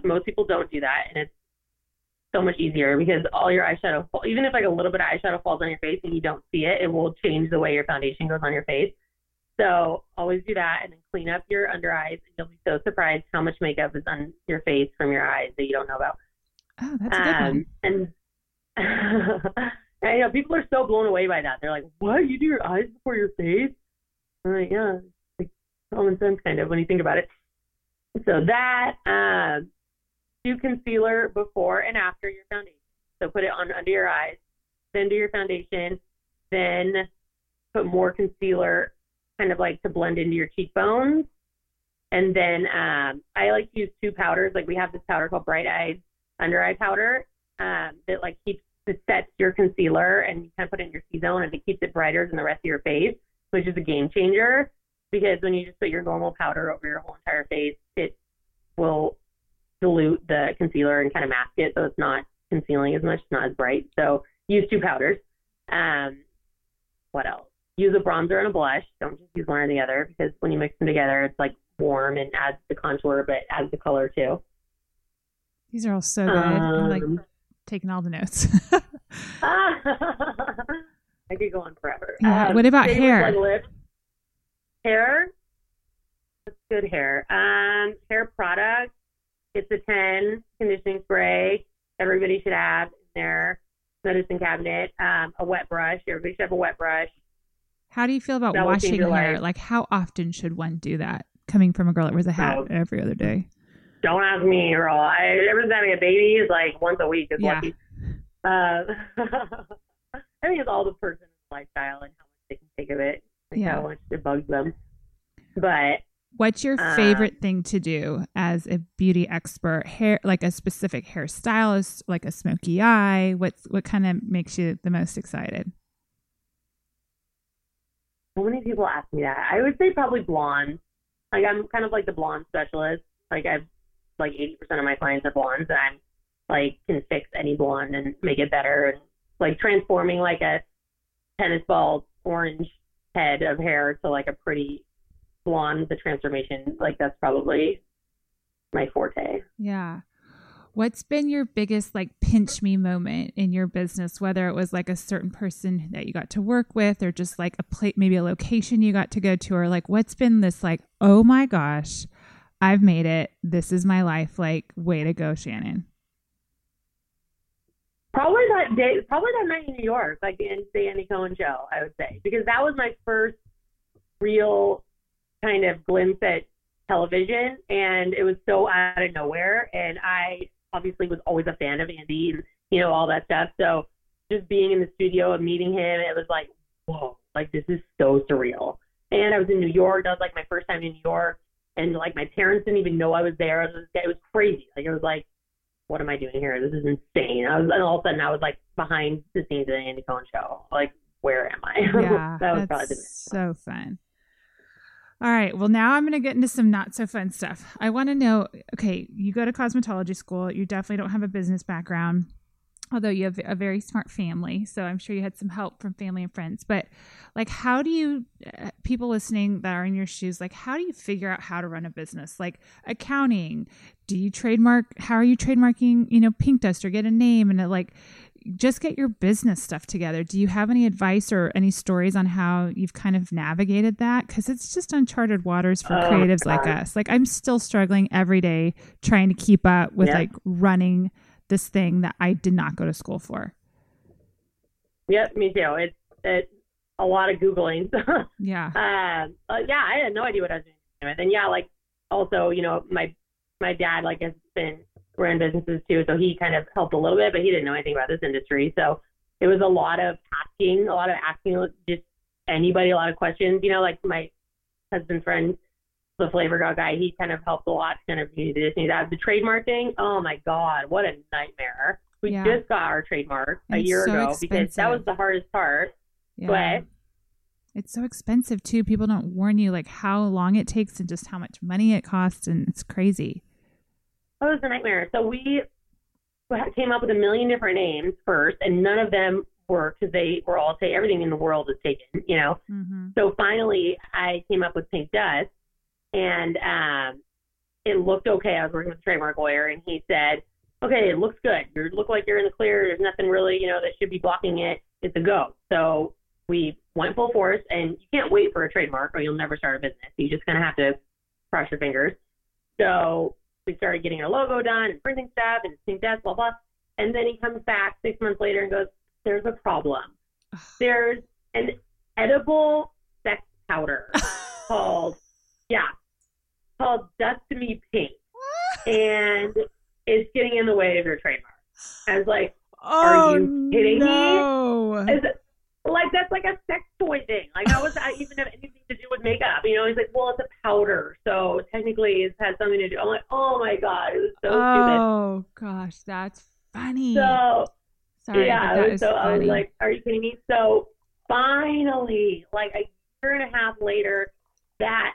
Most people don't do that, and it's so much easier because all your eyeshadow, even if like a little bit of eyeshadow falls on your face and you don't see it, it will change the way your foundation goes on your face. So always do that, and then clean up your under eyes, and you'll be so surprised how much makeup is on your face from your eyes that you don't know about. Oh, that's a good one. And I know people are so blown away by that. They're like, "What? You do your eyes before your face?" I'm like, "Yeah, it's like common sense kind of when you think about it." So that. Do concealer before and after your foundation. So put it on under your eyes, then do your foundation, then put more concealer kind of like to blend into your cheekbones. And then I like to use two powders. Like we have this powder called Bright Eyes Under Eye Powder that like sets your concealer and you kind of put it in your C-zone and it keeps it brighter than the rest of your face, which is a game changer because when you just put your normal powder over your whole entire face, it will dilute the concealer and kind of mask it so it's not concealing as much, it's not as bright. So use two powders. What else? Use a bronzer and a blush. Don't just use one or the other because when you mix them together, it's like warm and adds the contour, but adds the color too. These are all so good. I'm like taking all the notes. I could go on forever. Yeah, what about hair? Hair? That's good hair. Hair products. It's a 10 conditioning spray everybody should have in their medicine cabinet. A wet brush. Everybody should have a wet brush. How do you feel about washing hair? Like how often should one do that? Coming from a girl that wears a hat every other day. Don't ask me, girl. Ever since having a baby is like once a week. It's lucky. I think it's all the person's lifestyle and how much they can take of it. Like how much it bugs them. But what's your favorite thing to do as a beauty expert? Hair, like a specific hairstylist, like a smoky eye. What kind of makes you the most excited? So many people ask me that. I would say probably blonde. Like I'm kind of like the blonde specialist. Like I've like 80% of my clients are blondes, and I'm like can fix any blonde and make it better, and like transforming like a tennis ball orange head of hair to like a pretty blonde, the transformation, like that's probably my forte. Yeah. What's been your biggest like pinch me moment in your business, whether it was like a certain person that you got to work with or just like a place, maybe a location you got to go to, or like what's been this like, oh my gosh, I've made it. This is my life. Like, way to go, Shannon. Probably that day, probably that night in New York, like the Andy Cohen show, I would say, because that was my first real kind of glimpse at television, and it was so out of nowhere. And I obviously was always a fan of Andy and, you know, all that stuff. So just being in the studio and meeting him, it was like, whoa, like this is so surreal. And I was in New York. That was like my first time in New York. And like my parents didn't even know I was there. It was crazy. Like it was like, what am I doing here? This is insane. And all of a sudden I was like behind the scenes of the Andy Cohen show. Like, where am I? Yeah, that was probably so fun. All right. Well, now I'm going to get into some not so fun stuff. I want to know, okay, you go to cosmetology school. You definitely don't have a business background, although you have a very smart family. So I'm sure you had some help from family and friends. But like, how do you, people listening that are in your shoes, like, how do you figure out how to run a business? Like accounting, do you trademark? How are you trademarking, you know, Pink Dust or get a name and like, just get your business stuff together. Do you have any advice or any stories on how you've kind of navigated that? Because it's just uncharted waters for creatives like us. Like I'm still struggling every day trying to keep up with like running this thing that I did not go to school for. Yep, me too. It's a lot of Googling. I had no idea what I was doing. And like also, you know, my dad like has been, we're in businesses too, so he kind of helped a little bit, but he didn't know anything about this industry. So it was a lot of asking just anybody, a lot of questions. You know, like my husband's friend the Flavor God guy, he kind of helped a lot to kind of do this and that. The trademark thing, oh my God, what a nightmare. We just got our trademark a year ago because that was the hardest part. Yeah. But it's so expensive too. People don't warn you like how long it takes and just how much money it costs, and it's crazy. Oh, it was a nightmare. So we came up with a million different names first, and none of them were, because they were all taken. Everything in the world is taken, you know. Mm-hmm. So finally, I came up with Pink Dust, and it looked okay. I was working with a trademark lawyer, and he said, "Okay, it looks good. You look like you're in the clear. There's nothing really, you know, that should be blocking it. It's a go." So we went full force, and you can't wait for a trademark or you'll never start a business. You're just going to have to cross your fingers. So we started getting our logo done and printing stuff and Pink Dust, blah, blah. And then he comes back 6 months later and goes, "There's a problem. There's an edible sex powder called Dust to Me Pink. And it's getting in the way of your trademark." I was like, "Are you kidding me?" Like, that's like a sex toy thing. Like, how does that even have anything to do with makeup? You know, he's like, "Well, it's a powder, so technically it has something to do." I'm like, oh my God, it was so stupid. Oh gosh, that's funny. So, sorry, yeah, that so funny. I was like, "Are you kidding me?" So finally, like a year and a half later, that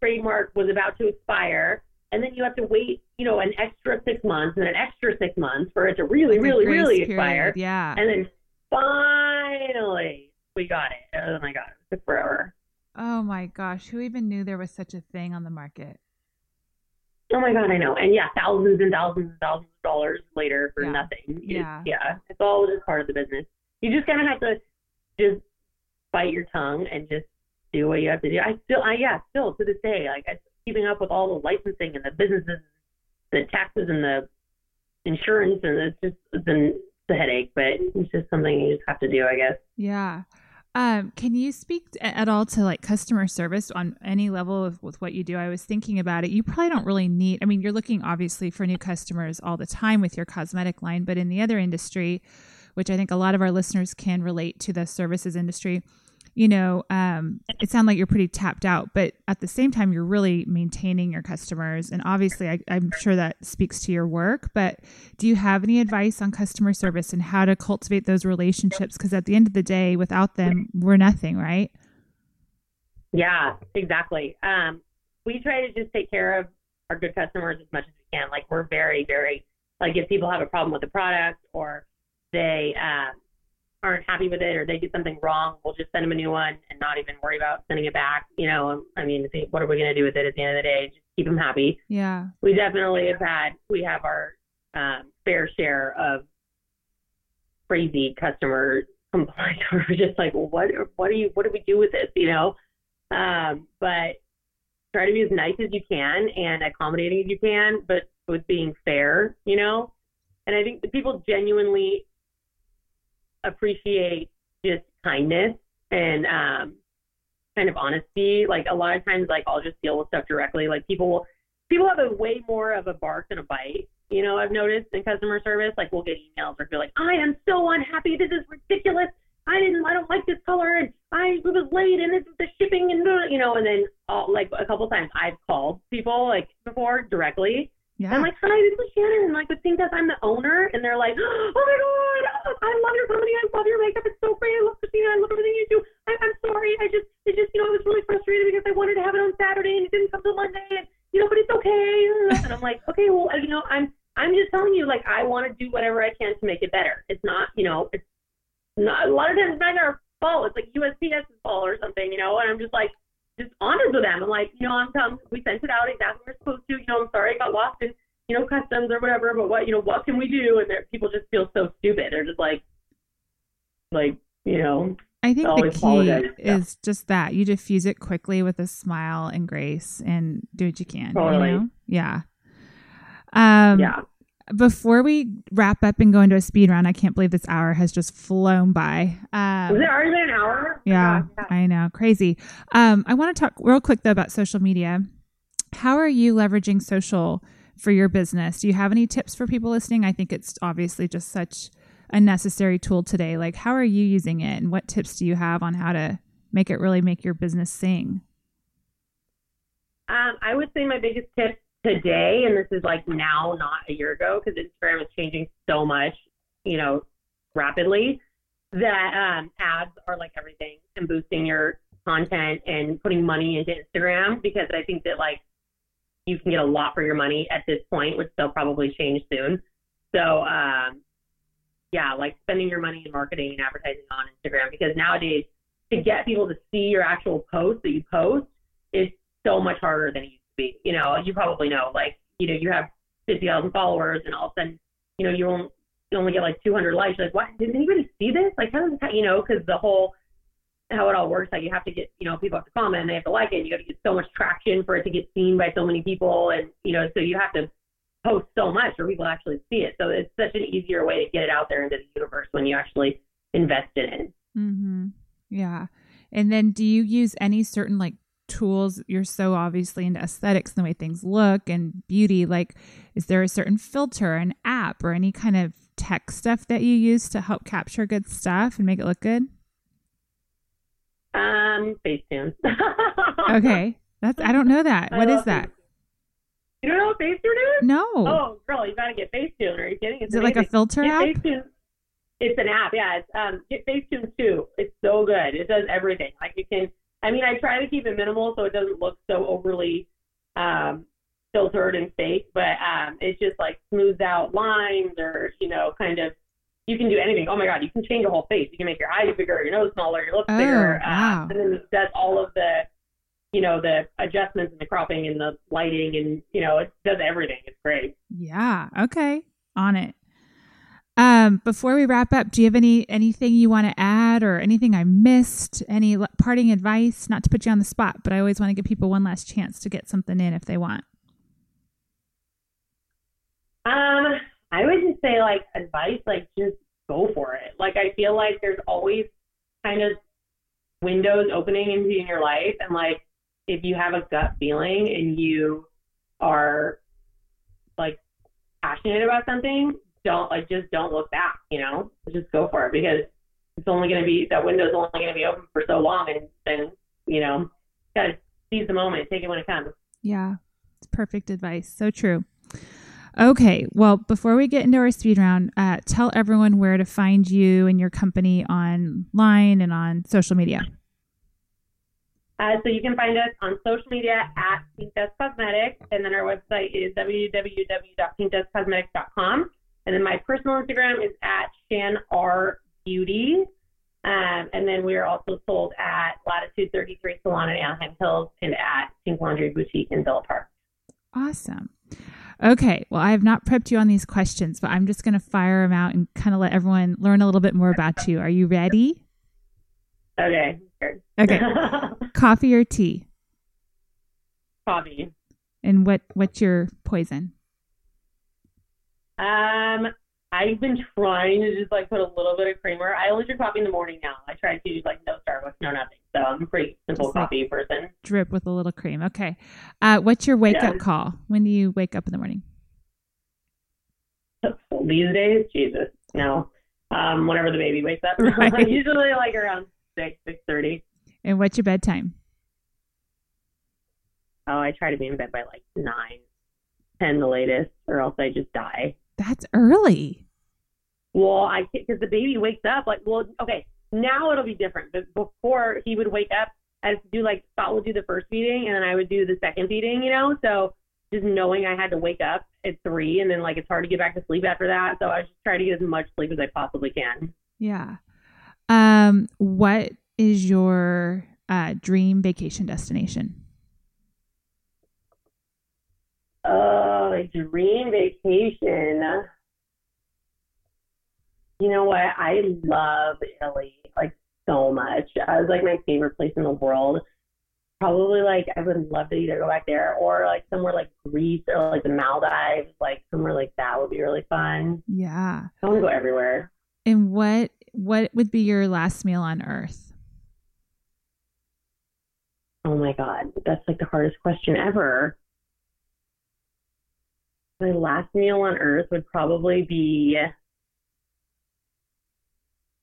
trademark was about to expire. And then you have to wait, you know, an extra 6 months and an extra 6 months for it to really expire. Yeah. And then finally we got it. Oh my God, it took forever. Oh my gosh, who even knew there was such a thing on the market? Oh my God, I know. And yeah, thousands and thousands and thousands of dollars later for nothing. It's all just part of the business. You just kind of have to just bite your tongue and just do what you have to do. I still to this day, like, I keeping up with all the licensing and the businesses, the taxes and the insurance, and it's a headache, but it's just something you just have to do, I guess. Yeah. Can you speak at all to like customer service on any level with what you do? I was thinking about it. You probably don't really need, I mean, you're looking obviously for new customers all the time with your cosmetic line, but in the other industry, which I think a lot of our listeners can relate to, the services industry, you know, it sounds like you're pretty tapped out, but at the same time, you're really maintaining your customers. And obviously, I'm sure that speaks to your work, but do you have any advice on customer service and how to cultivate those relationships? Because at the end of the day, without them, we're nothing, right? Yeah, exactly. We try to just take care of our good customers as much as we can. Like, we're very, very, like, if people have a problem with the product or they, aren't happy with it or they do something wrong, we'll just send them a new one and not even worry about sending it back. You know, I mean, what are we going to do with it at the end of the day? Just keep them happy. Yeah. We definitely have our fair share of crazy customer complaints. We're just like, well, what do we do with this? You know? But try to be as nice as you can and accommodating as you can, but with being fair, you know? And I think the people genuinely appreciate just kindness and kind of honesty. Like, a lot of times, like, I'll just deal with stuff directly. Like, people have a way more of a bark than a bite, you know. I've noticed in customer service, like, we'll get emails or be like, "I am so unhappy, this is ridiculous, I don't like this color, and I was late, and this is the shipping," and, you know. And then like a couple times I've called people like before directly. Yeah. I'm like, "Hi, this is Shannon, and like, the thing that I'm the owner," and they're like, "Oh my God, I love your company, I love your makeup, it's so great, I love Christina, I love everything you do. I'm sorry, I just, you know, I was really frustrated because I wanted to have it on Saturday and it didn't come till Monday, and, you know, but it's okay." And I'm like, "Okay, well, you know, I'm just telling you, like, I want to do whatever I can to make it better. It's not, you know, it's not, a lot of times it's not our fault. It's like USPS's fault or something, you know." And I'm just like, just honest with them. I'm like, "You know, we sent it out exactly we're supposed to, you know, I'm sorry I got lost in, you know, customs or whatever, but what, you know, what can we do?" And people just feel so stupid. They're just like, you know, I think the key is just that you diffuse it quickly with a smile and grace and do what you can. Totally. You know? Yeah. Yeah. Before we wrap up and go into a speed round, I can't believe this hour has just flown by. Was it already been an hour? Yeah, oh, I know. Crazy. I want to talk real quick, though, about social media. How are you leveraging social for your business? Do you have any tips for people listening? I think it's obviously just such a necessary tool today. Like, how are you using it, and what tips do you have on how to make it really make your business sing? I would say my biggest tip today, and this is like now, not a year ago, because Instagram is changing so much, you know, rapidly, that ads are like everything, and boosting your content and putting money into Instagram, because I think that like you can get a lot for your money at this point, which they'll probably change soon. So yeah, like spending your money in marketing and advertising on Instagram, because nowadays to get people to see your actual post that you post is so much harder than it used to be. You know, you probably know, like, you know, you have 50,000 followers and all of a sudden, you know, you only get like 200 likes. You're like, what? Did anybody see this? Like, how does that, you know, because the whole, how it all works, like you have to get, you know, people have to comment and they have to like it. You got to get so much traction for it to get seen by so many people. And, you know, so you have to post so much for people to actually see it. So it's such an easier way to get it out there into the universe when you actually invest in it. Mm-hmm. Yeah. And then do you use any certain like tools? You're so obviously into aesthetics and the way things look and beauty. Like, is there a certain filter, an app, or any kind of tech stuff that you use to help capture good stuff and make it look good? Facetune. Okay. I don't know that. What is that? Facetune. You don't know what Facetune is? No. Oh, girl, you gotta get Facetune. Are you kidding? It's amazing. It like a filter app? Facetune. It's an app, yeah. It's, get Facetune too. It's so good. It does everything. Like you can, I mean, I try to keep it minimal so it doesn't look so overly filtered and fake, but it's just like smooths out lines, or, you know, kind of, you can do anything. Oh my God, you can change your whole face. You can make your eyes bigger, your nose smaller, your lips bigger. Wow. And then it does all of the, you know, the adjustments and the cropping and the lighting, and, you know, it does everything. It's great. Yeah. Okay. On it. Before we wrap up, do you have anything you want to add, or anything I missed? Any parting advice? Not to put you on the spot, but I always want to give people one last chance to get something in if they want. I would just say, like, advice, like, just go for it. Like, I feel like there's always kind of windows opening into your life. And, like, if you have a gut feeling and you are, like, passionate about something, don't look back, you know? Just go for it, because it's only going to be, that window's only going to be open for so long. And then, you know, got to seize the moment, take it when it comes. Yeah, it's perfect advice. So true. Okay. Well, before we get into our speed round, tell everyone where to find you and your company online and on social media. So you can find us on social media at Pink Dust Cosmetics. And then our website is www.pinkdustcosmetics.com. And then my personal Instagram is at ShanRBeauty. And then we are also sold at Latitude 33 Salon in Anaheim Hills, and at Steam Laundry Boutique in Villa Park. Awesome. Okay. Well, I have not prepped you on these questions, but I'm just going to fire them out and kind of let everyone learn a little bit more about you. Are you ready? Okay. Sure. Okay. Coffee or tea? Coffee. And what's your poison? I've been trying to just like put a little bit of creamer. I only drink coffee in the morning now. I try to like no Starbucks, no nothing. So I'm a pretty simple coffee person. Drip with a little cream. Okay. What's your wake up call? When do you wake up in the morning? These days, Jesus, no. Whenever the baby wakes up. Right. Usually like around 6:30. And what's your bedtime? Oh, I try to be in bed by like 9, 10 the latest, or else I just die. That's early. Well, I can't, because the baby wakes up like, well, okay, now it'll be different. But before, he would wake up, I'd do like, Scott would do the first feeding, and then I would do the second feeding, you know? So just knowing I had to wake up at 3, and then like, it's hard to get back to sleep after that. So I just try to get as much sleep as I possibly can. Yeah. What is your dream vacation destination? Oh, a dream vacation. You know what? I love Italy, like, so much. It's, like, my favorite place in the world. Probably, like, I would love to either go back there or, like, somewhere like Greece or, like, the Maldives. Like, somewhere like that would be really fun. Yeah. I want to go everywhere. And what would be your last meal on Earth? Oh, my God. That's, like, the hardest question ever. My last meal on Earth would probably be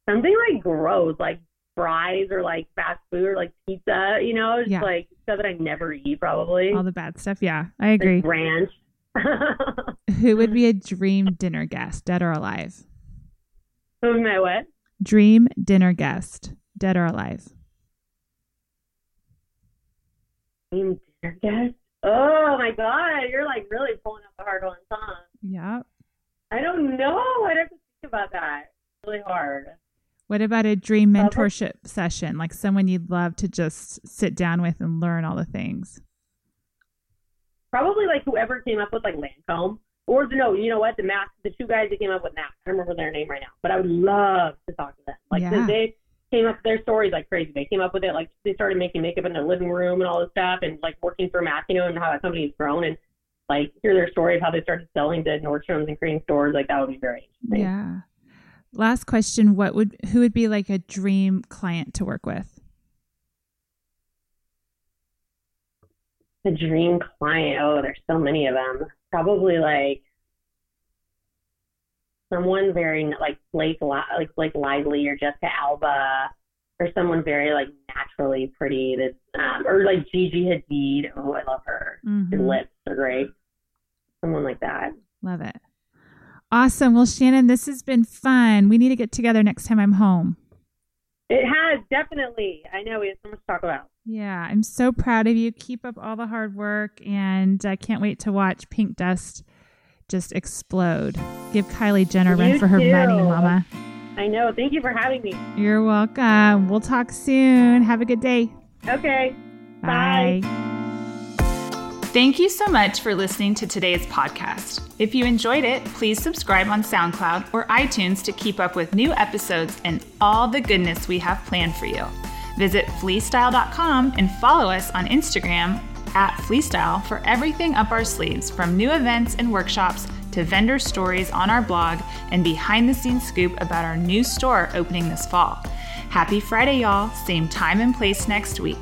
something like gross, like fries or like fast food or like pizza, you know, it's like stuff that I never eat probably. All the bad stuff. Yeah, I agree. Like ranch. Who would be a dream dinner guest, dead or alive? Who would be my what? Dream dinner guest, dead or alive. Dream dinner guest? Oh my God, you're like really pulling out the hard ones, huh? Yeah. I don't know. I'd have to think about that. It's really hard. What about a dream mentorship session? Like someone you'd love to just sit down with and learn all the things. Probably like whoever came up with like Lancome or no, you know what? The MAC, the two guys that came up with MAC. I don't remember their name right now, but I would love to talk to them. Like they came up with their stories like crazy. They came up with it. Like they started making makeup in their living room and all this stuff and like working for MAC, you know, and how that company's grown and like hear their story of how they started selling to Nordstrom's and creating stores. Like that would be very interesting. Yeah. Last question, who would be like a dream client to work with? A dream client? Oh, there's so many of them. Probably like someone very like Blake Lively or Jessica Alba or someone very like naturally pretty that's, or like Gigi Hadid. Oh, I love her. Mm-hmm. Her lips are great. Someone like that. Love it. Awesome. Well, Shannon, this has been fun. We need to get together next time I'm home. It has, definitely. I know. We have so much to talk about. Yeah. I'm so proud of you. Keep up all the hard work. And I can't wait to watch Pink Dust just explode. Give Kylie Jenner a run for her money, Mama. I know. Thank you for having me. You're welcome. We'll talk soon. Have a good day. Okay. Bye. Bye. Thank you so much for listening to today's podcast. If you enjoyed it, please subscribe on SoundCloud or iTunes to keep up with new episodes and all the goodness we have planned for you. Visit fleastyle.com and follow us on Instagram @fleastyle for everything up our sleeves, from new events and workshops to vendor stories on our blog and behind-the-scenes scoop about our new store opening this fall. Happy Friday, y'all. Same time and place next week.